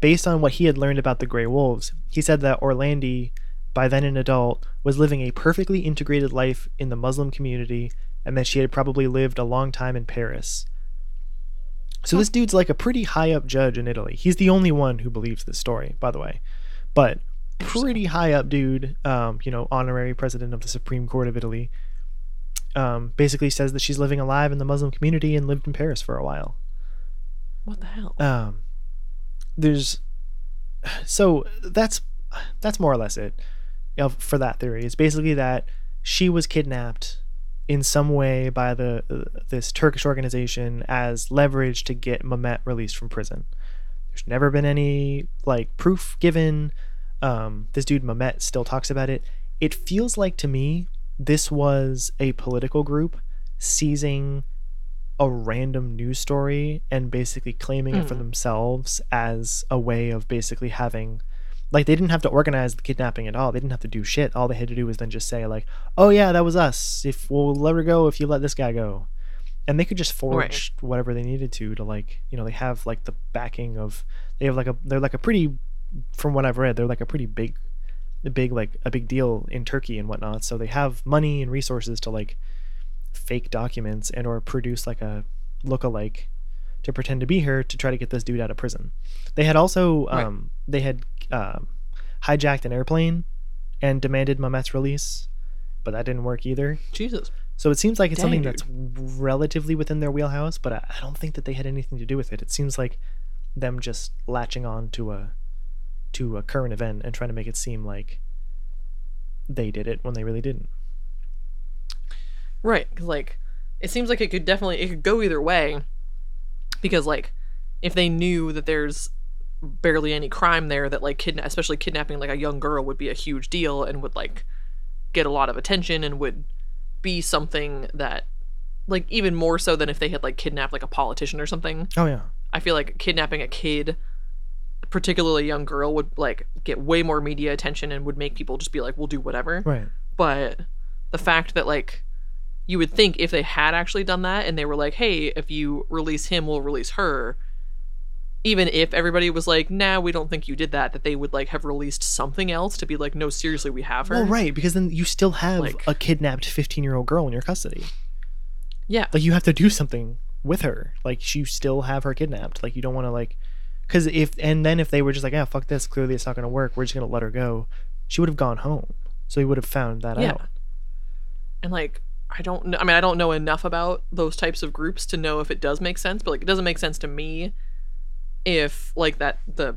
based on what he had learned about the Grey Wolves, he said that Orlandi, by then an adult, was living a perfectly integrated life in the Muslim community, and that she had probably lived a long time in Paris. So this dude's like a pretty high up judge in Italy. He's the only one who believes this story, by the way, but pretty high up dude, you know, honorary president of the Supreme Court of Italy, basically says that she's living alive in the Muslim community and lived in Paris for a while. What the hell? That's more or less it. For that theory, it's basically that she was kidnapped in some way by the this Turkish organization as leverage to get Mehmet released from prison. There's never been any like proof given. This dude Mehmet still talks about it. It feels like to me this was a political group seizing a random news story and basically claiming it for themselves as a way of basically having. Like, they didn't have to organize the kidnapping at all. They didn't have to do shit. All they had to do was then just say, like, oh, yeah, that was us. If we'll let her go if you let this guy go. And they could just forge whatever they needed to, like, you know, they have, like, the backing of... They're, like, a pretty... From what I've read, they're, like, a pretty big, like, a big deal in Turkey and whatnot. So they have money and resources to, like, fake documents and or produce, like, a look-alike to pretend to be her to try to get this dude out of prison. They had also... They had... hijacked an airplane and demanded Mehmet's release, but that didn't work either. Jesus. So it seems like it's something that's relatively within their wheelhouse, but I don't think that they had anything to do with it. It seems like them just latching on to a current event and trying to make it seem like they did it when they really didn't. Right, because like it seems like it could go either way, because like if they knew that there's barely any crime there, that like especially kidnapping like a young girl would be a huge deal and would like get a lot of attention and would be something that, like, even more so than if they had, like, kidnapped, like, a politician or something. Oh, yeah. I feel like kidnapping a kid, particularly a young girl, would, like, get way more media attention and would make people just be like, we'll do whatever. Right. But the fact that, like, you would think if they had actually done that and they were like, hey, if you release him, we'll release her, even if everybody was like, nah, we don't think you did that, that they would, like, have released something else to be like, no, seriously, we have her. Well, right, because then you still have, like, a kidnapped 15-year-old girl in your custody. Yeah. Like, you have to do something with her. Like, you still have her kidnapped. Like, you don't want to, like... Because if they were just like, yeah, fuck this, clearly it's not going to work, we're just going to let her go, she would have gone home. So you would have found that out. And, like, I don't know enough about those types of groups to know if it does make sense, but, like, it doesn't make sense to me if, like, that the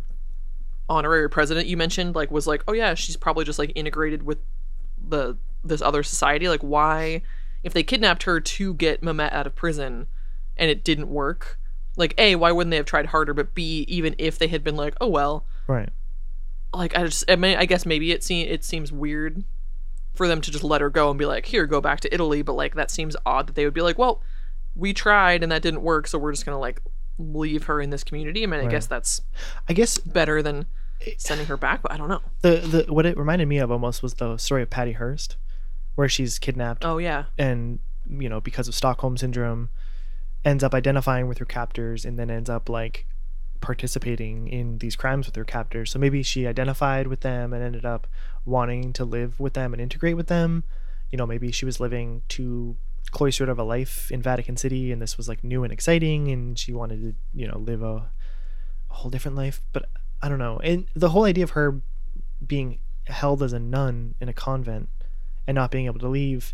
honorary president you mentioned, like, was like, oh yeah, she's probably just, like, integrated with this other society. Like, why, if they kidnapped her to get Mehmet out of prison and it didn't work, like, A, why wouldn't they have tried harder, but B, even if they had been like, oh well, right, like, I guess maybe it seems weird for them to just let her go and be like, here, go back to Italy, but, like, that seems odd that they would be like, well, we tried and that didn't work, so we're just gonna, like, leave her in this community. I mean, right. I guess better than sending her back, but I don't know. The what it reminded me of almost was the story of Patty Hearst, where she's kidnapped. Oh yeah. And, you know, because of Stockholm syndrome, ends up identifying with her captors and then ends up, like, participating in these crimes with her captors. So maybe she identified with them and ended up wanting to live with them and integrate with them. You know, maybe she was living too cloistered of a life in Vatican City and this was, like, new and exciting, and she wanted to, you know, live a whole different life. But I don't know. And the whole idea of her being held as a nun in a convent and not being able to leave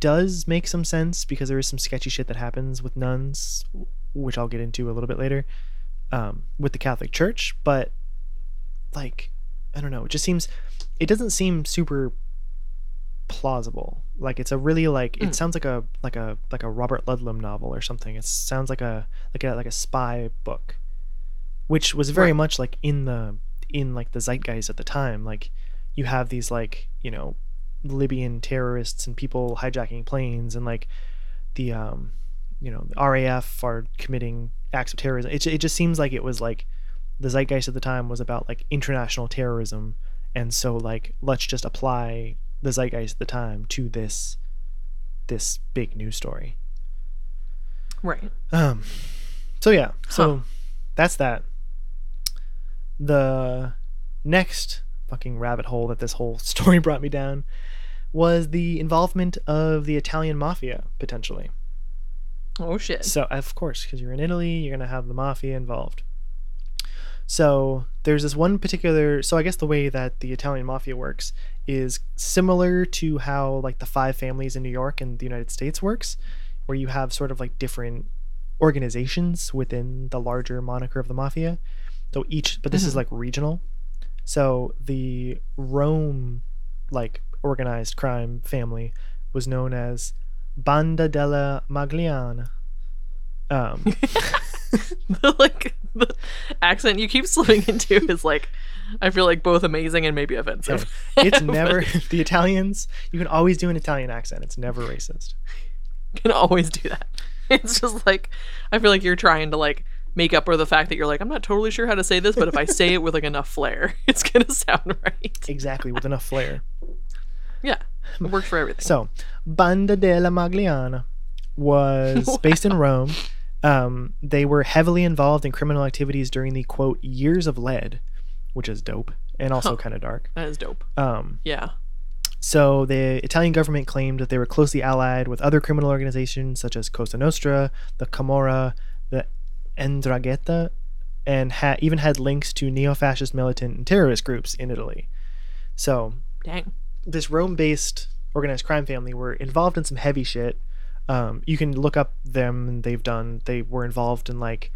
does make some sense, because there is some sketchy shit that happens with nuns, which I'll get into a little bit later, with the Catholic Church. But, like, I don't know, it doesn't seem super plausible. Like, it's a really, like, it sounds like a Robert Ludlum novel or something. It sounds like a spy book, which was very much, like, in the zeitgeist at the time. Like, you have these, like, you know, Libyan terrorists and people hijacking planes, and, like, the you know, the RAF are committing acts of terrorism. It just seems like it was, like, the zeitgeist at the time was about, like, international terrorism, and so, like, let's just apply the zeitgeist at the time to this big news story. Right. So yeah. So that's that. The next fucking rabbit hole that this whole story brought me down was the involvement of the Italian mafia, potentially. Oh shit. So, of course, because you're in Italy, you're going to have the mafia involved. So there's this one particular... So I guess the way that the Italian mafia works is similar to how, like, the five families in New York and the United States works, where you have sort of, like, different organizations within the larger moniker of the mafia. So but this is, like, regional. So the Rome, like, organized crime family was known as Banda della Magliana. The accent you keep slipping into is, like, I feel like both amazing and maybe offensive. It's never the Italians. You can always do an Italian accent. It's never racist. You can always do that. It's just, like, I feel like you're trying to, like, make up for the fact that you're like, I'm not totally sure how to say this, but if I say it with, like, enough flair, it's gonna sound right. Exactly, with enough flair. Yeah, it works for everything. So Banda della Magliana was based in Rome. They were heavily involved in criminal activities during the, quote, years of lead, which is dope and also kind of dark. That is dope. Yeah. So the Italian government claimed that they were closely allied with other criminal organizations such as Cosa Nostra, the Camorra, the Ndrangheta, and even had links to neo-fascist militant and terrorist groups in Italy. So dang. This Rome-based organized crime family were involved in some heavy shit. You can look up them, and they were involved in, like,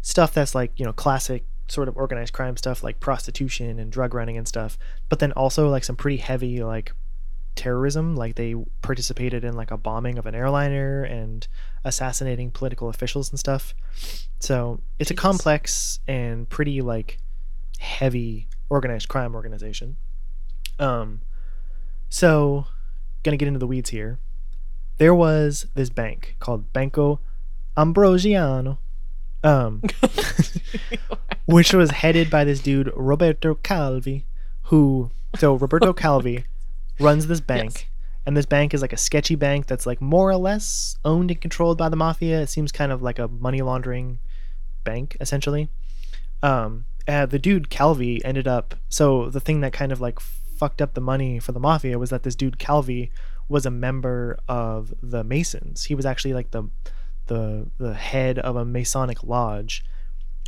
stuff that's, like, you know, classic sort of organized crime stuff, like prostitution and drug running and stuff, but then also, like, some pretty heavy, like, terrorism. Like, they participated in, like, a bombing of an airliner and assassinating political officials and stuff. So it's a complex and pretty, like, heavy organized crime organization. So, gonna get into the weeds here. There was this bank called Banco Ambrosiano, which was headed by this dude, Roberto Calvi, who... So, Roberto Calvi runs this bank, yes. And this bank is like a sketchy bank that's like more or less owned and controlled by the mafia. It seems kind of like a money laundering bank, essentially. The dude, Calvi, ended up... So, the thing that kind of like fucked up the money for the mafia was that this dude, Calvi, was a member of the Masons. He was actually like the head of a Masonic lodge.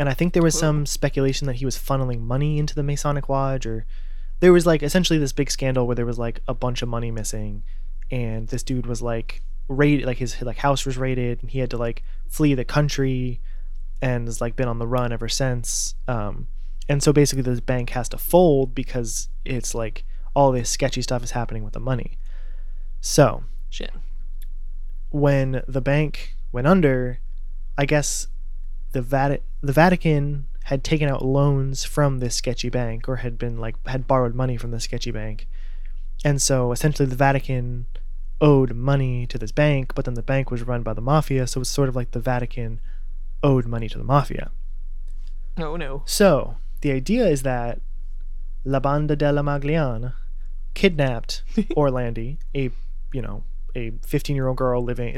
And I think there was some speculation that he was funneling money into the Masonic lodge, or there was like essentially this big scandal where there was like a bunch of money missing, and this dude was like raided, like his like house was raided, and he had to like flee the country and has like been on the run ever since. And so basically this bank has to fold because it's like all this sketchy stuff is happening with the money. So, shit. When the bank went under, I guess the Vatican had taken out loans from this sketchy bank, or had borrowed money from the sketchy bank. And so essentially the Vatican owed money to this bank, but then the bank was run by the mafia, so it's sort of like the Vatican owed money to the mafia. Oh no. So, the idea is that La Banda della Magliana kidnapped Orlandi, a 15-year-old girl living...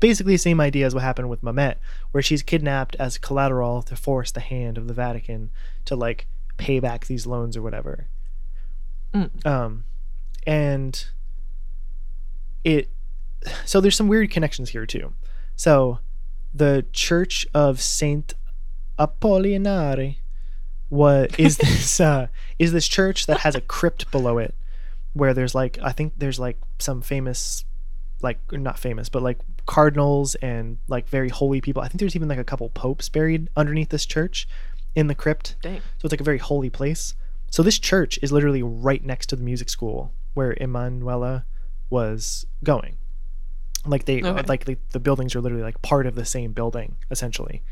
Basically the same idea as what happened with Mehmet, where she's kidnapped as collateral to force the hand of the Vatican to, like, pay back these loans or whatever. Mm. And it... So there's some weird connections here, too. So the Church of Saint Apollinare is this church that has a crypt below it, where there's like, I think there's like some famous, like not famous, but like cardinals and like very holy people. I think there's even like a couple popes buried underneath this church in the crypt. Dang. So it's like a very holy place. So this church is literally right next to the music school where Emanuela was going. Like they, okay. Like the buildings are literally like part of the same building essentially.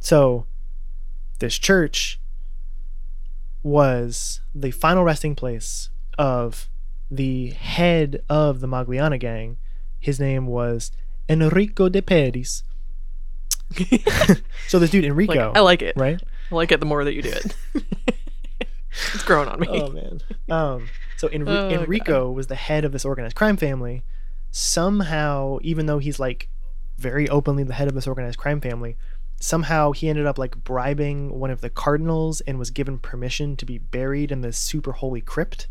So this church was the final resting place of the head of the Magliana gang. His name was Enrico de Pedis. So this dude Enrico, like, I like it, right? I like it the more that you do it. It's growing on me. Oh man. So Enrico God. Was the head of this organized crime family. Somehow, even though he's like very openly the head of this organized crime family, somehow he ended up like bribing one of the cardinals and was given permission to be buried in this super holy crypt.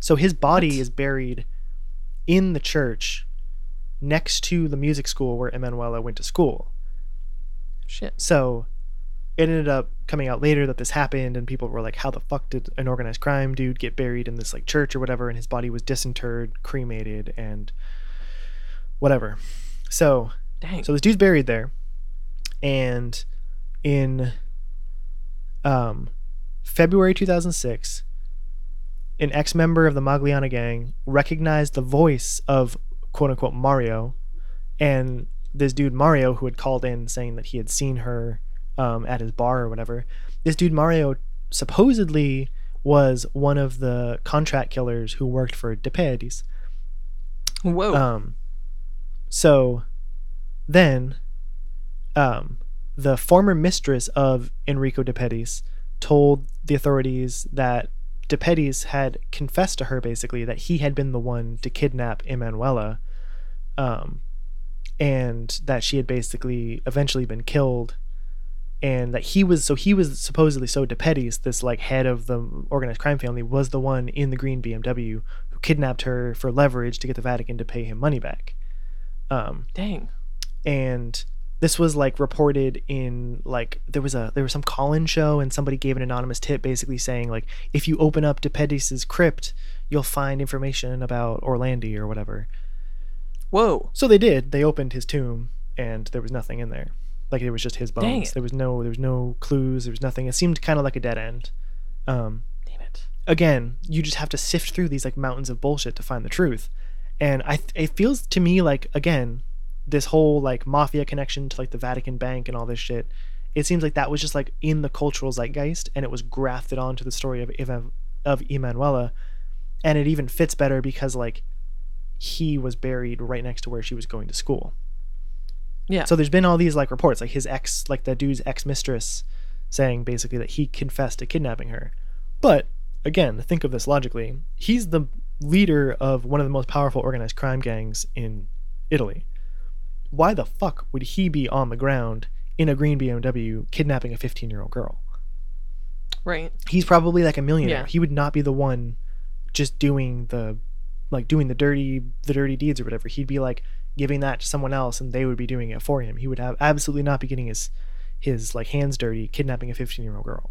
So his body is buried in the church next to the music school where Emanuela went to school. Shit. So it ended up coming out later that this happened, and people were like, how the fuck did an organized crime dude get buried in this like church or whatever? And his body was disinterred, cremated, and whatever. So, dang. So this dude's buried there. And in February 2006, an ex-member of the Magliana gang recognized the voice of quote-unquote Mario, and this dude Mario, who had called in saying that he had seen her at his bar or whatever, this dude Mario supposedly was one of the contract killers who worked for De Pedis. Whoa. So then... the former mistress of Enrico de Pedis told the authorities that de Pedis had confessed to her, basically, that he had been the one to kidnap Emanuela, and that she had basically eventually been killed, and that he was supposedly, so de Pedis, this like head of the organized crime family, was the one in the green BMW who kidnapped her for leverage to get the Vatican to pay him money back. Dang. And... This was like reported in like there was some call-in show, and somebody gave an anonymous tip basically saying like, if you open up De Pedis' crypt, you'll find information about Orlandi or whatever. Whoa. So they did. They opened his tomb and there was nothing in there. Like it was just his bones. There was no clues, there was nothing. It seemed kind of like a dead end. Damn it. Again, you just have to sift through these like mountains of bullshit to find the truth. And it feels to me like, again, this whole like mafia connection to like the Vatican Bank and all this shit, it seems like that was just like in the cultural zeitgeist, and it was grafted onto the story of Emanuela, And it even fits better because, like, he was buried right next to where she was going to school. Yeah. So there's been all these, like, reports, like his ex, like the dude's ex-mistress saying basically that he confessed to kidnapping her. But again, think of this logically. He's the leader of one of the most powerful organized crime gangs in Italy. Why the fuck would he be on the ground in a green BMW kidnapping a 15-year-old girl? Right. He's probably like a millionaire. Yeah. He would not be the one just doing the dirty deeds or whatever. He'd be like giving that to someone else and they would be doing it for him. He would have absolutely not be getting his like hands dirty kidnapping a 15-year-old girl.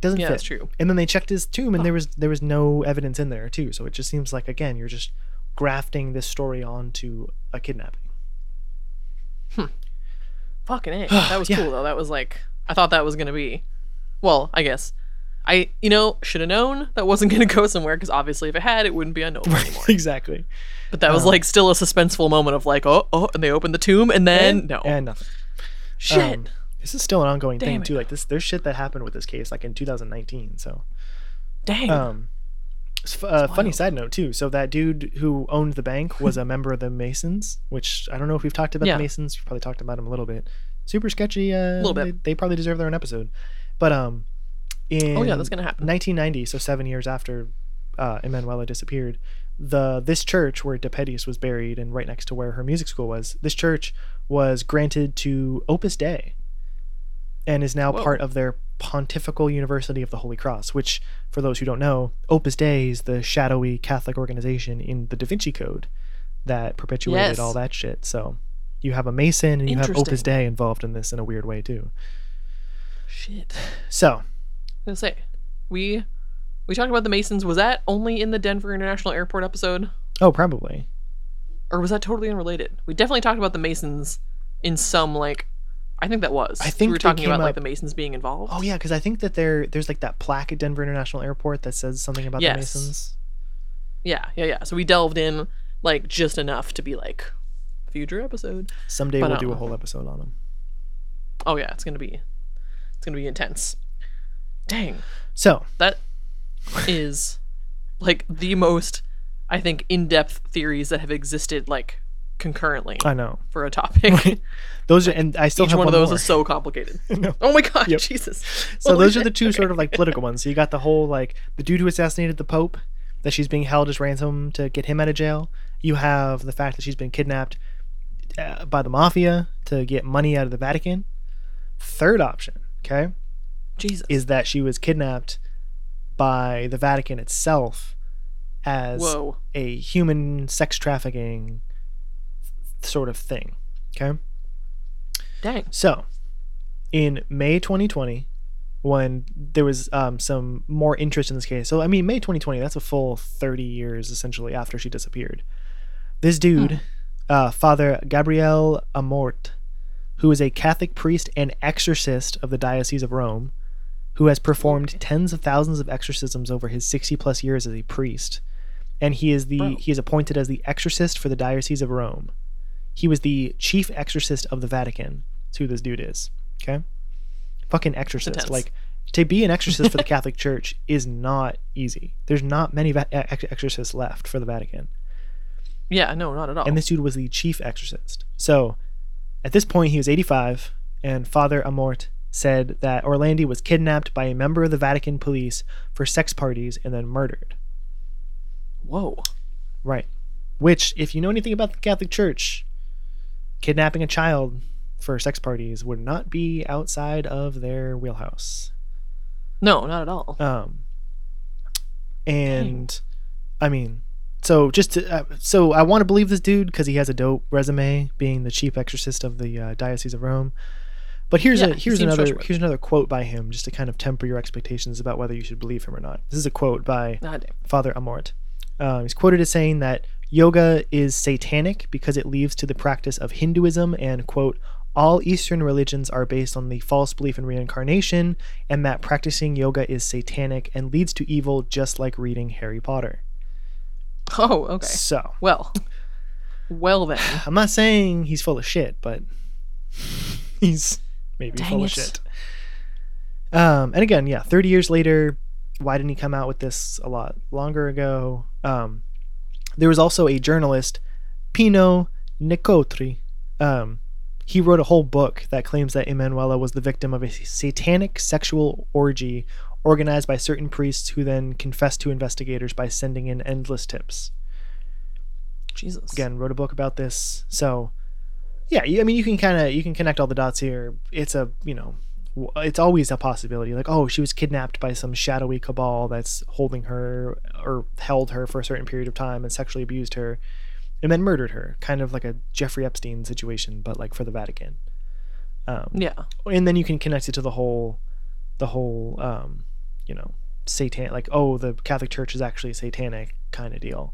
Doesn't fit. That's true. And then they checked his tomb and there was no evidence in there too. So it just seems like, again, you're just grafting this story onto a kidnapping. Fucking A. That was cool though. That was like, I thought that was going to be, well, I guess I, you know, should have known that wasn't going to go somewhere, because obviously if it had, it wouldn't be unknowable anymore. Exactly. But that was like still a suspenseful moment of like, oh, and they opened the tomb and then no. And nothing. Shit. This is still an ongoing thing too. Like this, there's shit that happened with this case like in 2019. So dang. Funny side note too. So that dude who owned the bank was a member of the Masons, which I don't know if we've talked about the Masons. We've probably talked about them a little bit. Super sketchy. Little bit. They probably deserve their own episode. But in that's gonna happen. 1990, so 7 years after Emanuela disappeared, this church where de Pedis was buried and right next to where her music school was, this church was granted to Opus Dei and is now part of their Pontifical University of the Holy Cross, which, for those who don't know, Opus Dei is the shadowy Catholic organization in the Da Vinci Code that perpetuated all that shit. So you have a Mason and you have Opus Dei involved in this in a weird way too. Shit. So I was gonna say, we talked about the Masons. Was that only in the Denver International Airport episode? Oh, probably. Or was that totally unrelated? We definitely talked about the Masons in some, like, I think we were talking about like the Masons being involved. Oh yeah, because I think that there's like that plaque at Denver International Airport that says something about the Masons. Yeah. So we delved in like just enough to be like future episode. Someday we'll do a whole episode on them. Oh yeah, it's gonna be intense. Dang. So that is like the most, I think, in-depth theories that have existed like concurrently. I know, for a topic. Right. Those are, and I still each have one of those more. Is so complicated. No. Oh my god, yep. Jesus. So holy those shit. Are the two sort of like political ones. So you got the whole like the dude who assassinated the Pope, that she's being held as ransom to get him out of jail. You have the fact that she's been kidnapped by the mafia to get money out of the Vatican. Third option, okay. Jesus. Is that she was kidnapped by the Vatican itself as a human sex trafficking sort of thing. Okay? Dang. So, in May 2020, when there was some more interest in this case. So, I mean, May 2020, that's a full 30 years, essentially, after she disappeared. This dude, Father Gabriel Amort, who is a Catholic priest and exorcist of the Diocese of Rome, who has performed tens of thousands of exorcisms over his 60-plus years as a priest, and he is appointed as the exorcist for the Diocese of Rome. He was the chief exorcist of the Vatican. That's who this dude is, okay? Fucking exorcist. Like, to be an exorcist for the Catholic Church is not easy. There's not many exorcists left for the Vatican. Yeah, no, not at all. And this dude was the chief exorcist. So, at this point, he was 85, and Father Amort said that Orlandi was kidnapped by a member of the Vatican police for sex parties and then murdered. Whoa. Right. Which, if you know anything about the Catholic Church, kidnapping a child for sex parties would not be outside of their wheelhouse. No, not at all. And, dang. I mean, so just to, so I want to believe this dude because he has a dope resume, being the chief exorcist of the Diocese of Rome. But here's another quote by him, just to kind of temper your expectations about whether you should believe him or not. This is a quote by Father Amort. He's quoted as saying that yoga is satanic because it leads to the practice of Hinduism and, quote, all Eastern religions are based on the false belief in reincarnation, and that practicing yoga is satanic and leads to evil, just like reading Harry Potter. Oh, okay. So. Well then. I'm not saying he's full of shit, but he's... maybe full of shit. And again, 30 years later, why didn't he come out with this a lot longer ago? There was also a journalist, Pino Nicotri. He wrote a whole book that claims that Emanuela was the victim of a satanic sexual orgy organized by certain priests who then confessed to investigators by sending in endless tips. Jesus. Again, wrote a book about this. So, yeah, I mean, you can connect all the dots here. It's a, you know, it's always a possibility. Like, oh, she was kidnapped by some shadowy cabal that's holding her or held her for a certain period of time and sexually abused her. And then murdered her, kind of like a Jeffrey Epstein situation, but like for the Vatican. Yeah. And then you can connect it to the whole, you know, Satan, like, oh, the Catholic Church is actually satanic kind of deal.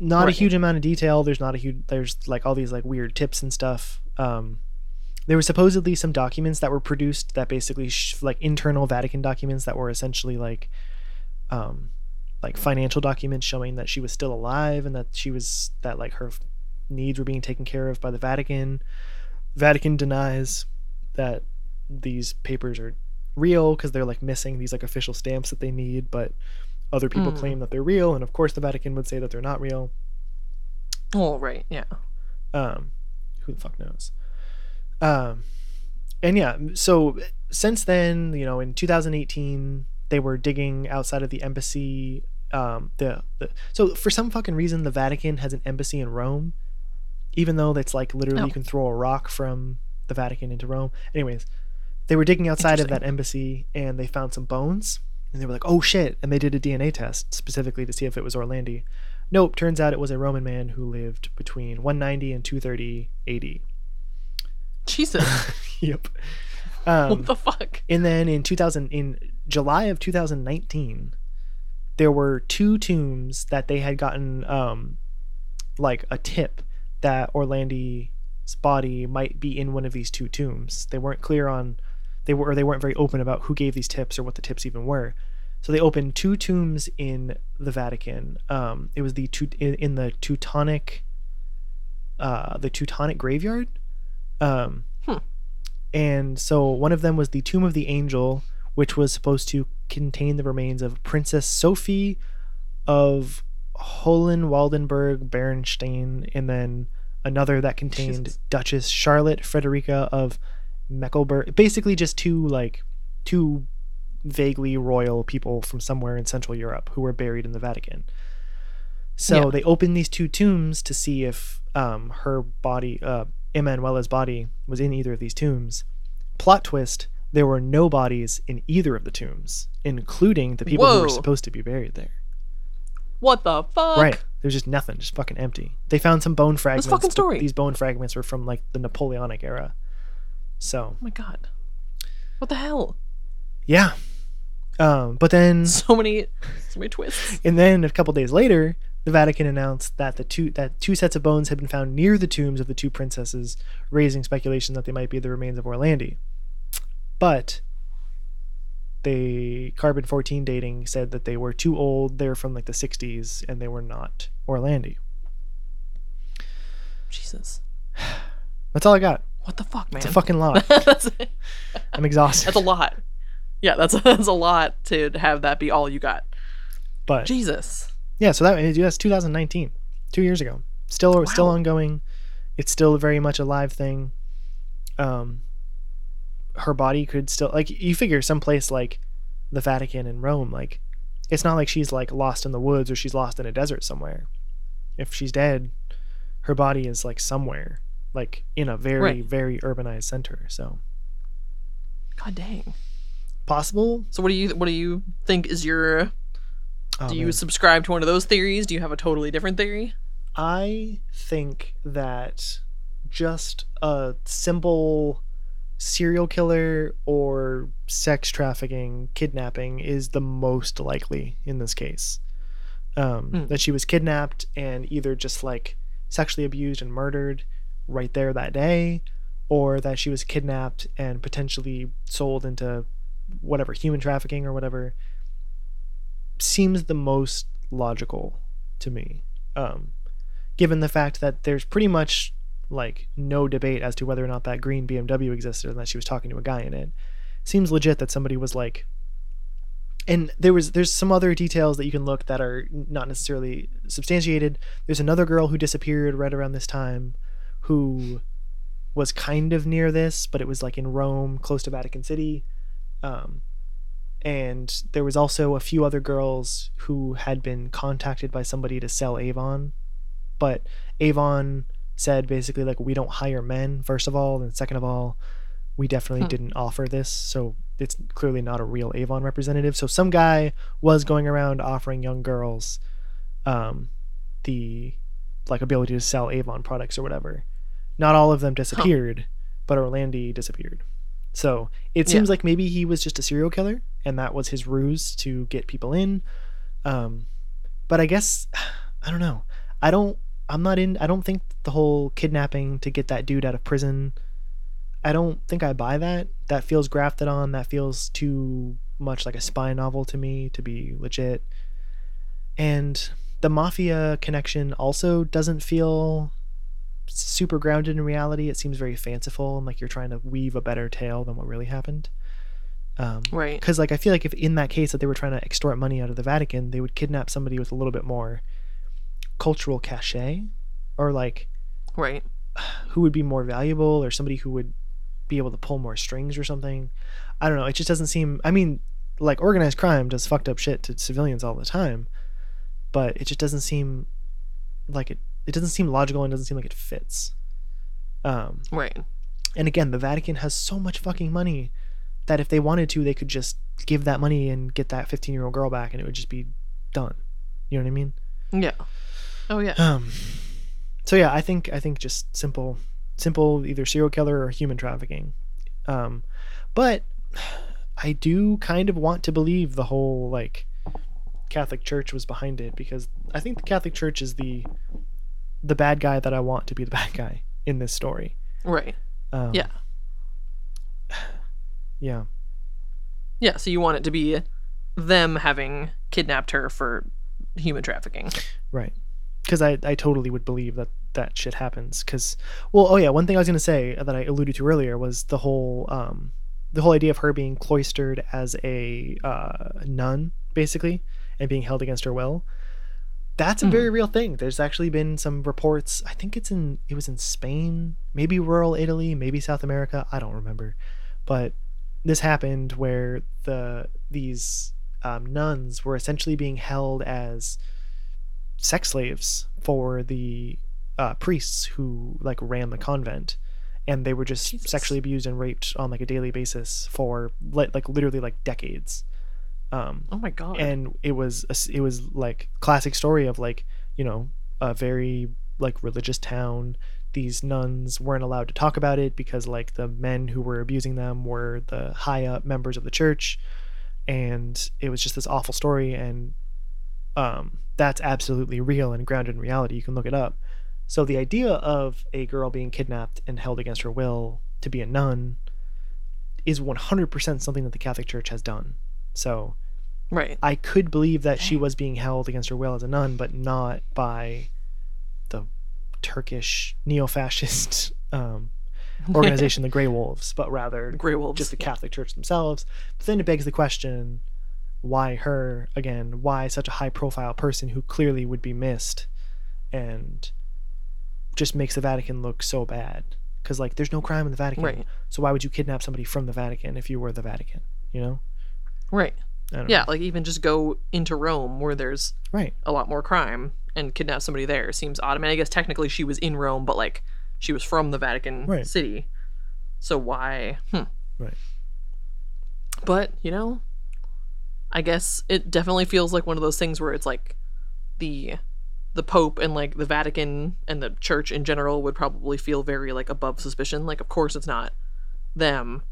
Not right. A huge amount of detail. There's like all these like weird tips and stuff. There were supposedly some documents that were produced that basically like internal Vatican documents that were essentially like financial documents showing that she was still alive and that she was, that like her needs were being taken care of by the Vatican. Vatican denies that these papers are real because they're like missing these like official stamps that they need, but other people claim that they're real, and of course the Vatican would say that they're not real. Oh, right, yeah. Who the fuck knows? And yeah, so since then, you know, in 2018, they were digging outside of the embassy. So for some fucking reason, the Vatican has an embassy in Rome, even though that's like literally you can throw a rock from the Vatican into Rome. Anyways, they were digging outside of that embassy and they found some bones and they were like, oh shit. And they did a DNA test specifically to see if it was Orlandi. Nope. Turns out it was a Roman man who lived between 190 and 230 AD. Jesus. Yep. What the fuck? And then in July of 2019, there were two tombs that they had gotten like a tip that Orlandi's body might be in one of these two tombs. They weren't clear on, they weren't very open about who gave these tips or what the tips even were. So they opened two tombs in the Vatican. It was the Teutonic graveyard. And so one of them was the Tomb of the Angel, which was supposed to contain the remains of Princess Sophie of Hohenwaldenberg-Bernstein, and then another that contained Duchess Charlotte Frederica of Mecklenburg. Basically just two vaguely royal people from somewhere in Central Europe who were buried in the Vatican. So they opened these two tombs to see if her body... Emanuela's body was in either of these tombs. Plot twist, there were no bodies in either of the tombs, including the people who were supposed to be buried there. What the fuck? Right. There's just nothing, just fucking empty. They found some bone fragments. This fucking story. These bone fragments were from like the Napoleonic era. So. Oh my God. What the hell? Yeah. But then so many twists. And then a couple days later, the Vatican announced that two sets of bones had been found near the tombs of the two princesses, raising speculation that they might be the remains of Orlandi. But the carbon-14 dating said that they were too old, they were from like the 60s, and they were not Orlandi. Jesus. That's all I got. What the fuck, man? It's a fucking lot. I'm exhausted. That's a lot. Yeah, that's a lot to have that be all you got. But Jesus. Yeah, so that's 2019, 2 years ago. Still ongoing. It's still very much a live thing. Her body could still, like, you figure someplace like the Vatican and Rome, like, it's not like she's like lost in the woods or she's lost in a desert somewhere. If she's dead, her body is like somewhere, like in a very, very urbanized center. So, God dang, possible. So what do you think is your? Do you subscribe to one of those theories? Do you have a totally different theory? I think that just a simple serial killer or sex trafficking, kidnapping is the most likely in this case. That she was kidnapped and either just like sexually abused and murdered right there that day, or that she was kidnapped and potentially sold into whatever, human trafficking or whatever. Seems the most logical to me, given the fact that there's pretty much like no debate as to whether or not that green BMW existed and that she was talking to a guy in it. Seems legit that somebody was like And there's some other details that you can look that are not necessarily substantiated. There's another girl who disappeared right around this time who was kind of near this, but it was like in Rome, close to Vatican City. And there was also a few other girls who had been contacted by somebody to sell Avon. But Avon said basically, like, we don't hire men, first of all. And second of all, we definitely didn't offer this. So it's clearly not a real Avon representative. So some guy was going around offering young girls the like ability to sell Avon products or whatever. Not all of them disappeared, but Orlandi disappeared. So it seems like maybe he was just a serial killer and that was his ruse to get people in. But I guess, I don't know. I don't think the whole kidnapping to get that dude out of prison, I don't think I buy that. That feels grafted on. That feels too much like a spy novel to me to be legit. And the mafia connection also doesn't feel super grounded in reality. It seems very fanciful and like you're trying to weave a better tale than what really happened. Right. Because like I feel like if in that case that they were trying to extort money out of the Vatican, they would kidnap somebody with a little bit more cultural cachet, or like who would be more valuable, or somebody who would be able to pull more strings or something. I don't know. It just doesn't seem. I mean, like organized crime does fucked up shit to civilians all the time, but it just doesn't seem like it. It doesn't seem logical and doesn't seem like it fits. Right. And again, the Vatican has so much fucking money that if they wanted to, they could just give that money and get that 15-year-old girl back, and it would just be done. You know what I mean? Yeah. Oh yeah. So yeah, I think just simple either serial killer or human trafficking. But I do kind of want to believe the whole like Catholic Church was behind it, because I think the Catholic Church is the bad guy that I want to be the bad guy in this story. Right. Yeah. Yeah, so you want it to be them having kidnapped her for human trafficking. Right. Because I totally would believe that shit happens. Because, one thing I was going to say that I alluded to earlier was the whole idea of her being cloistered as a nun, basically, and being held against her will. That's a very real thing. There's actually been some reports. I think it was in Spain, maybe rural Italy, maybe South America. I don't remember. But this happened where these nuns were essentially being held as sex slaves for the priests who like ran the convent, and they were just sexually abused and raped on like a daily basis for like literally like decades. Oh my God. And it was like classic story of like, you know, a very like religious town. These nuns weren't allowed to talk about it because like the men who were abusing them were the high up members of the church, and it was just this awful story. And that's absolutely real and grounded in reality. You can look it up. So the idea of a girl being kidnapped and held against her will to be a nun is 100% something that the Catholic Church has done. So right. I could believe that she was being held against her will as a nun, but not by the Turkish neo-fascist organization, the Grey Wolves, but rather just the Catholic Church themselves. But then it begs the question, why her again? Why such a high profile person who clearly would be missed, and just makes the Vatican look so bad? Because like there's no crime in the Vatican, right. So why would you kidnap somebody from the Vatican if you were the Vatican, you know? Right. I don't know. Like even just go into Rome where there's a lot more crime and kidnap somebody there seems odd. I mean, I guess technically she was in Rome, but like she was from the Vatican City, so why? Right. But you know, I guess it definitely feels like one of those things where it's like the Pope and like the Vatican and the church in general would probably feel very like above suspicion. Like, of course it's not them.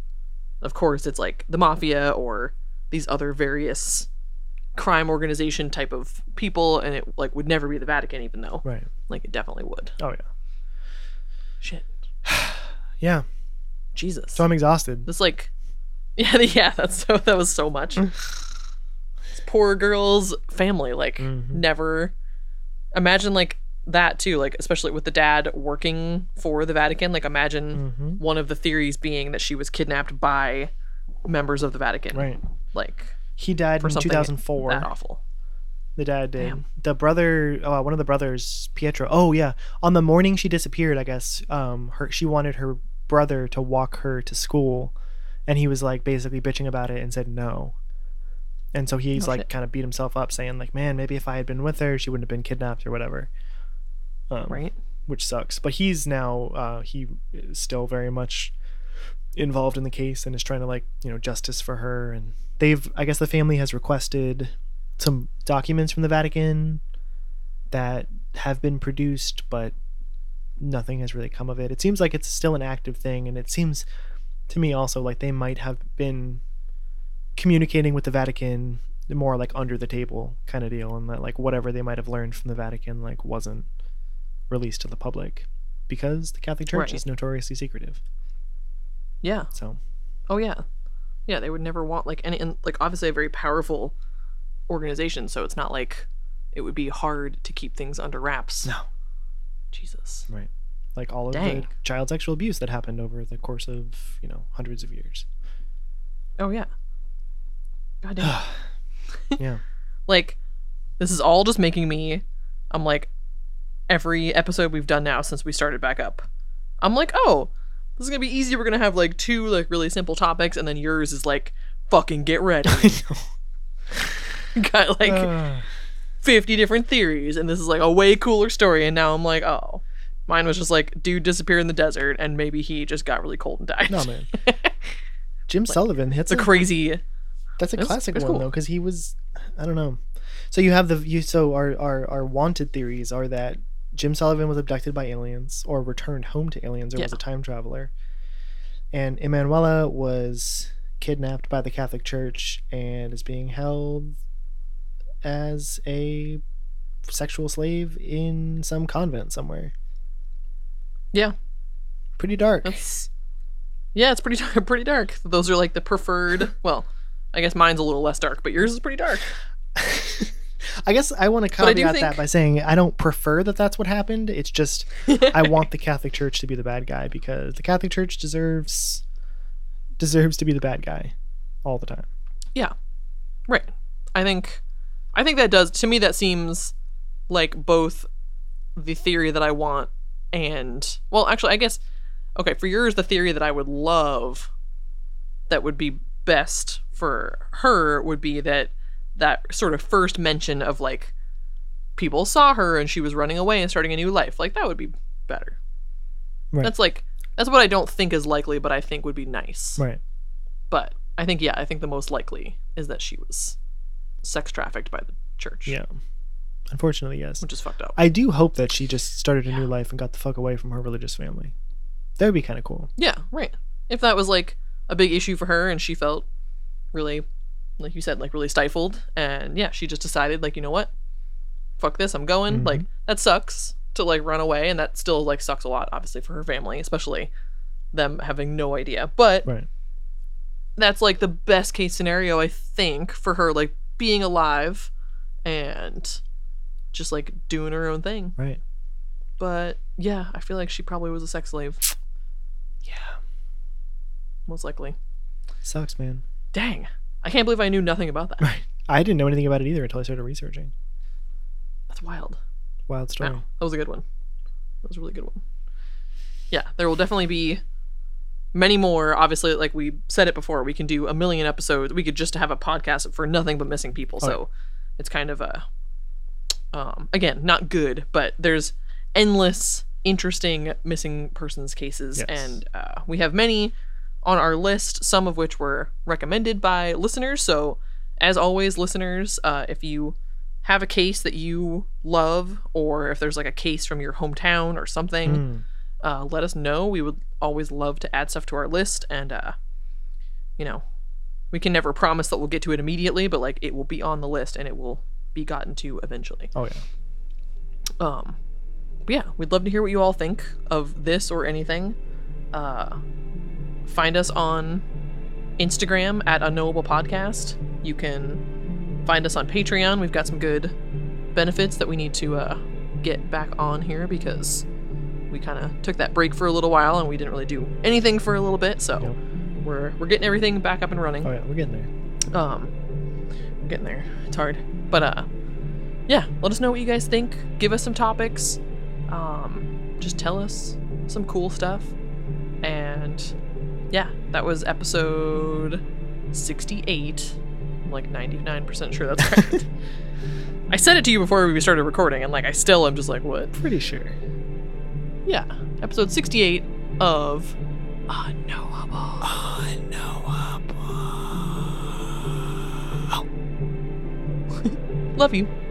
Of course it's like the mafia or these other various crime organization type of people, and it like would never be the Vatican, even though like it definitely would. Oh yeah. Shit. Yeah. Jesus. So I'm exhausted. It's like that was so much. Poor girl's family, like never imagine like that too, like especially with the dad working for the Vatican. Like imagine one of the theories being that she was kidnapped by members of the Vatican, right? Like He died in 2004. That awful. The dad did. Damn. The brother, one of the brothers, Pietro. Oh yeah, on the morning she disappeared, I guess. She wanted her brother to walk her to school, and he was like basically bitching about it and said no. And so he's kind of beat himself up, saying like, man, maybe if I had been with her, she wouldn't have been kidnapped or whatever. Right. Which sucks. But he's now he is still very much involved in the case and is trying to justice for her. And they've, I guess, the family has requested some documents from the Vatican that have been produced, but nothing has really come of it. It seems like it's still an active thing, and it seems to me also like they might have been communicating with the Vatican more like under the table kind of deal, and that like whatever they might have learned from the Vatican like wasn't released to the public because the Catholic Church is notoriously secretive. Yeah. So. Oh yeah. Yeah, they would never want and obviously a very powerful organization, so it's not like it would be hard to keep things under wraps. No. Jesus. Right. Like all of the child sexual abuse that happened over the course of, hundreds of years. Oh yeah. God damn. Yeah. This is all just making me, I'm like, every episode we've done now since we started back up, I'm like, oh, this is gonna be easy. We're gonna have two really simple topics, and then yours is fucking get ready. I know. Got 50 different theories, and this is a way cooler story. And now I'm like, oh, mine was just dude disappeared in the desert, and maybe he just got really cold and died. No man, Jim Sullivan hits crazy. That's classic one cool. Though, because he was, I don't know. So you have our wanted theories are that Jim Sullivan was abducted by aliens or returned home to aliens or was a time traveler, and Emanuela was kidnapped by the Catholic Church and is being held as a sexual slave in some convent somewhere. Yeah, pretty dark. It's pretty dark. Those are the preferred. Well, I guess mine's a little less dark, but yours is pretty dark. I guess I want to caveat that by saying I don't prefer that that's what happened. It's just I want the Catholic Church to be the bad guy because the Catholic Church deserves to be the bad guy all the time. Yeah, right. I think that does, to me that seems like both the theory that I want and, well, actually I guess, okay, for yours the theory that I would love that would be best for her would be that sort of first mention of people saw her and she was running away and starting a new life. That would be better. Right. That's that's what I don't think is likely, but I think would be nice. Right. But I think the most likely is that she was sex trafficked by the church. Yeah. Unfortunately, yes. Which is fucked up. I do hope that she just started a new life and got the fuck away from her religious family. That would be kind of cool. Yeah, right. If that was a big issue for her and she felt really, like you said, really stifled, and she just decided you know what, fuck this, I'm going. Mm-hmm. That sucks to run away, and that still sucks a lot obviously for her family, especially them having no idea, but right. That's the best case scenario I think for her, being alive and just doing her own thing, right? But yeah, I feel she probably was a sex slave. Yeah, most likely. Sucks, man. Dang, I can't believe I knew nothing about that. Right. I didn't know anything about it either until I started researching. That's wild. Wild story. Wow. That was a good one. That was a really good one. Yeah, there will definitely be many more. Obviously, we said it before, we can do a million episodes. We could just have a podcast for nothing but missing people. Oh. So it's kind of a, again, not good, but there's endless interesting missing persons cases. Yes. And we have many on our list, some of which were recommended by listeners. So as always, listeners, if you have a case that you love, or if there's a case from your hometown or something, let us know. We would always love to add stuff to our list, and we can never promise that we'll get to it immediately, but it will be on the list and it will be gotten to eventually. Oh yeah. We'd love to hear what you all think of this or anything. Find us on Instagram at Unknowable Podcast. You can find us on Patreon. We've got some good benefits that we need to get back on here because we kind of took that break for a little while and we didn't really do anything for a little bit. So we're getting everything back up and running. Oh yeah, we're getting there. getting there. It's hard. But, yeah, let us know what you guys think. Give us some topics. Just tell us some cool stuff. And, yeah, that was episode 68. I'm like 99% sure that's right. I said it to you before we started recording, and, like, I still am just like, what? Pretty sure. Yeah. Episode 68 of Unknowable. Unknowable. Love you.